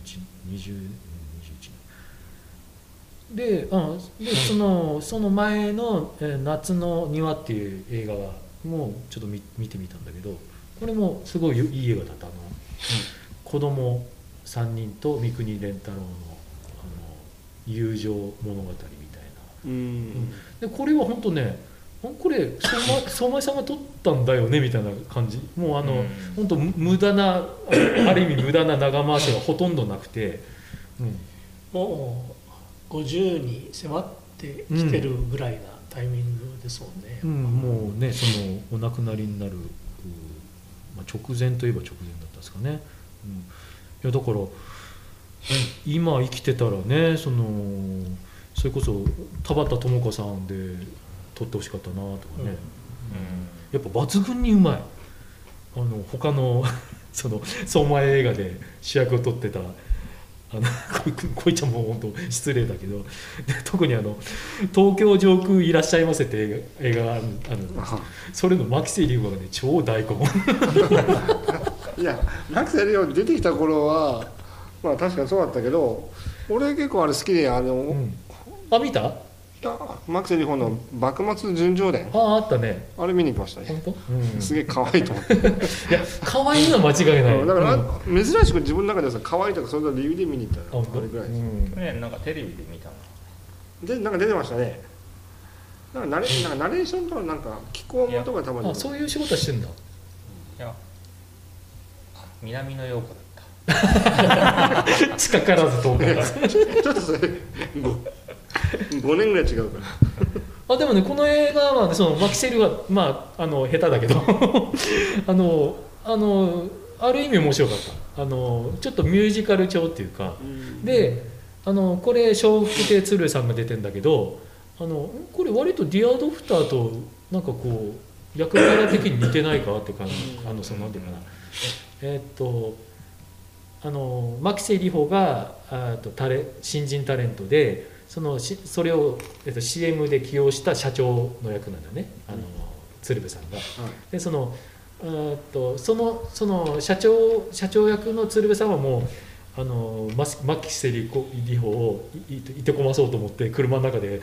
で、うん、でその前の「夏の庭」っていう映画はもうちょっと見てみたんだけどこれもすごいいい映画だった子供3人と三國連太郎の友情物語みたいな、うん、でこれは本当ねこれ相米さんが撮ったんだよねみたいな感じもう本当無駄なある意味無駄な長回しがほとんどなくて、うん、もう50に迫ってきてるぐらいなタイミングですもんね、うんうん、もうねそのお亡くなりになる、まあ、直前といえば直前だったんですかね、うん、いやだから、うん、今生きてたらねそれこそ田畑智子さんで撮ってほしかったなとかね、うんうん、やっぱ抜群にうまい他の相米映画で主役を撮ってたこいちゃんも本当失礼だけど特に東京上空いらっしゃいませって映画があるんですそれの牧瀬里穂がね超大根いや、ラクセルヨー出てきた頃はまあ確かにそうだったけど、俺結構あれ好きで、あ、見た？マクセルホンの幕末純情伝、あったね、あれ見に行きましたね。本当、うん、すげえ可愛いと思っていや可愛いのは間違いない、だから、うん、珍しく自分の中でさ可愛いとかそういう理由で見に行ったの、あれぐらいです、うん、去年なんかテレビで見たのでなんか出てましたね。なんかナレーションとかなんか気候もとかたまに、あ、そういう仕事はしてんだ。いや、南の陽子だった近からず遠からずちょっとそれ5年ぐらい違うからあ、でもね、この映画は、ね、そのマキセルは、まあ、下手だけどある意味面白かった。ちょっとミュージカル調っていうか、うん、でこれ笑福亭鶴瓶さんが出てんだけど、これ割とディアドフターとなんかこう役柄的に似てないかって感じそのなんていうかな、マキセリホが新人タレントでそれを、CM で起用した社長の役なんだね、鶴瓶さんが、はい、でその社長役の鶴瓶さんはもうマキセリホをいてこまそうと思って車の中で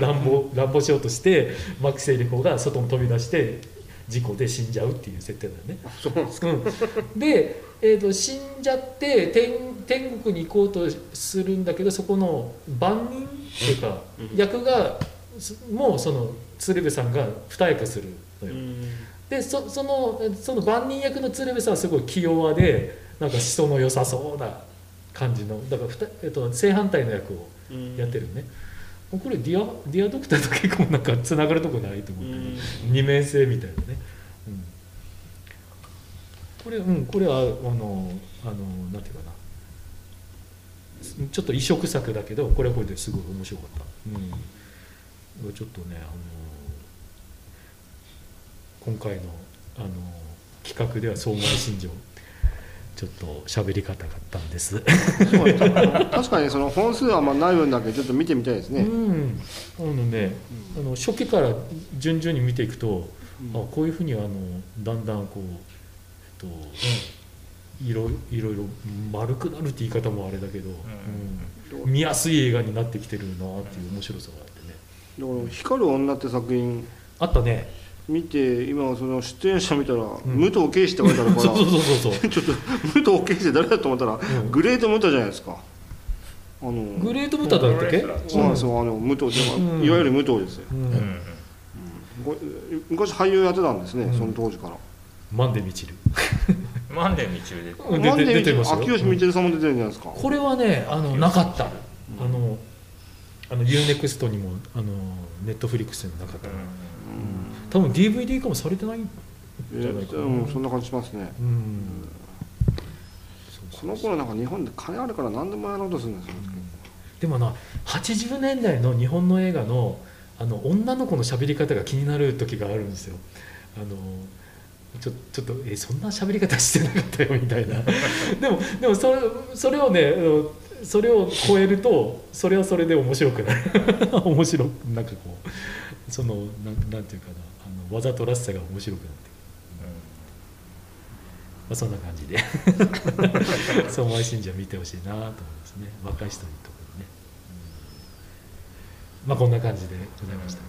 乱暴しようとして、マキセリホが外に飛び出して事故で死んじゃうっていう設定だよね。そうなんですか、うん、で、死んじゃって天国に行こうとするんだけど、そこの番人っていうか役がもうその鶴瓶さんが二役するのよ。でその番人役の鶴瓶さんはすごい気弱でなんか人の良さそうな感じの、だから正反対の役をやってるね。これディアドクターと結構なんかつながるとこないと思って、ね、二面性みたいなね、うん、これはなんていうかな、ちょっと異色作だけどこれはこれですごい面白かった、うん、ちょっとね今回の、企画では相馬心情ちょっと喋り方だったんです確かにその本数はあんまない分だけちょっと見てみたいですね、うん、初期から順々に見ていくと、うん、あ、こういうふうにだんだんこう、いろいろ丸くなるって言い方もあれだけど、うんうん、見やすい映画になってきてるなっていう面白さがあってね。だから光る女って作品あったね、見て今その出演者見たら、うん、武藤敬司って書いてあるからそうちょっと武藤敬司って誰だと思ったら、うん、グレートムタじゃないですか。グレートムタだったっけ、うん、そう、武藤って、うん、いわゆる武藤ですよ、うんうん、昔俳優やってたんですね、うん、その当時から。マンデミチルマンデミチル出てますよ。秋吉みちるさんも出てるんじゃないですか、うん、これはねなかった、うん、UNEXT にもNetflix にもなかった、うん多分 DVD 化もされてないんじゃないかな、そんな感じしますね、うんうん、この頃なんか日本で金あるから何でもやろうとするんですよ、うん、でも80年代の日本の映画の、女の子の喋り方が気になる時があるんですよ。ちょっとそんな喋り方してなかったよみたいなでもそれをね、それを超えるとそれはそれで面白くない面白くなんかこうそのなんていうかなわざとらしさが面白くなってくる、うんまあ、そんな感じで相馬信者見てほしいなと思いますね、若い人にところね、うん、まあこんな感じでございました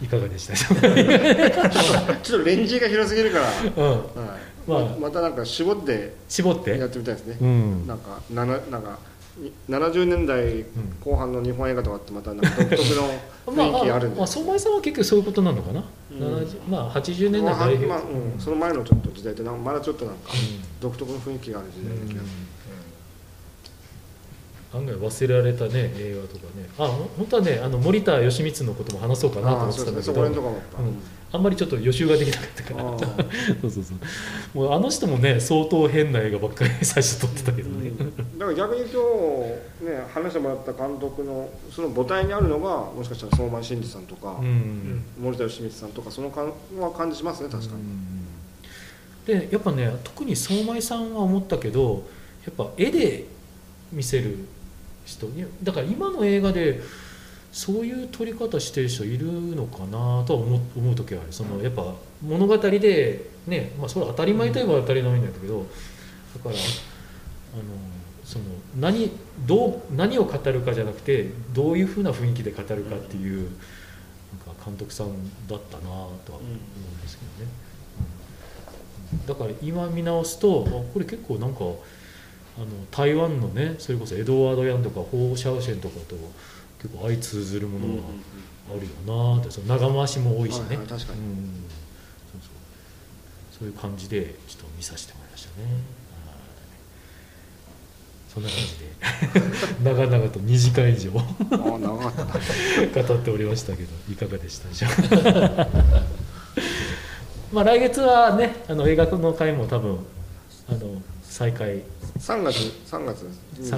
けど、いかがでしたちょっとレンジが広すぎるから、うんはいまたなんか絞ってやってみたいですね、うん、なんか70年代後半の日本映画とかってまたなんか独特の雰囲気あるんで、相馬さんは結局そういうことなのかな、うん80年代代表、その前のちょっと時代ってまだちょっとなんか独特の雰囲気がある時代な気がする、案外忘れられたね映画とかね。本当はね森田義満のことも話そうかなと思ってたんだけど、あんまりちょっと予習ができなかったからそうもうあの人もね相当変な映画ばっかり最初撮ってたけどね、うん、だから逆に今日、ね、話してもらった監督のその母体にあるのがもしかしたら相馬真司さんとか、うん、森田芳光さんとかその感じしますね確かに、うん、でやっぱね特に相馬さんは思ったけどやっぱ絵で見せる人だから今の映画でそういう撮り方してる人いるのかなとは思う時はある。そのやっぱ物語で、ね、まあ、それは当たり前といえば当たり前なんだけど、だからその何を語るかじゃなくてどういうふうな雰囲気で語るかっていう、なんか監督さんだったなとは思うんですけどね。だから今見直すと、これ結構なんか台湾のね、それこそエドワード・ヤンとかホー・シャオシェンとかと結構相通ずるものがあるよなって、その長回しも多いしね、はい、確かに、そういう感じでちょっと見させてもらいましたね。そんな感じで長々と2時間以上語っておりましたけど、いかがでしたでしょうか。まあ来月はね、映画の会も多分再開、3月です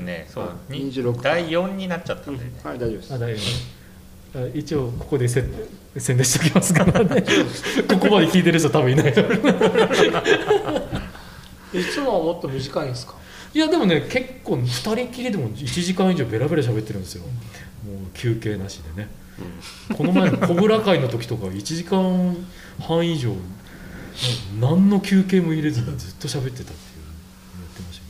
ね。そう26第4になっちゃったんで、ね、うん、はい、大丈夫です。第4一応ここで宣伝しておきますからね。ここまで聞いてる人多分いないと思う。いつもはもっと短いんですか。いやでもね、結構2人きりでも1時間以上ベラベラ喋ってるんですよ、もう休憩なしでね、うん、この前の小倉会の時とか1時間半以上何の休憩も入れずにずっと喋ってたっていうやってまし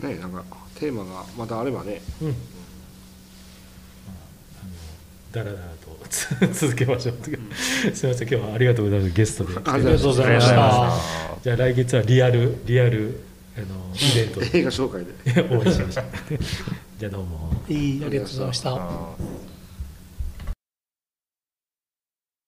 たね。なんかテーマがまたあればね、うん、だらだらと続けましょう。すみません、今日はありがとうございます。ゲストで来てありがとうございました。じゃあ来月はリアルイベントで映画紹介でお会いしました。じゃあどうもありがとうございました。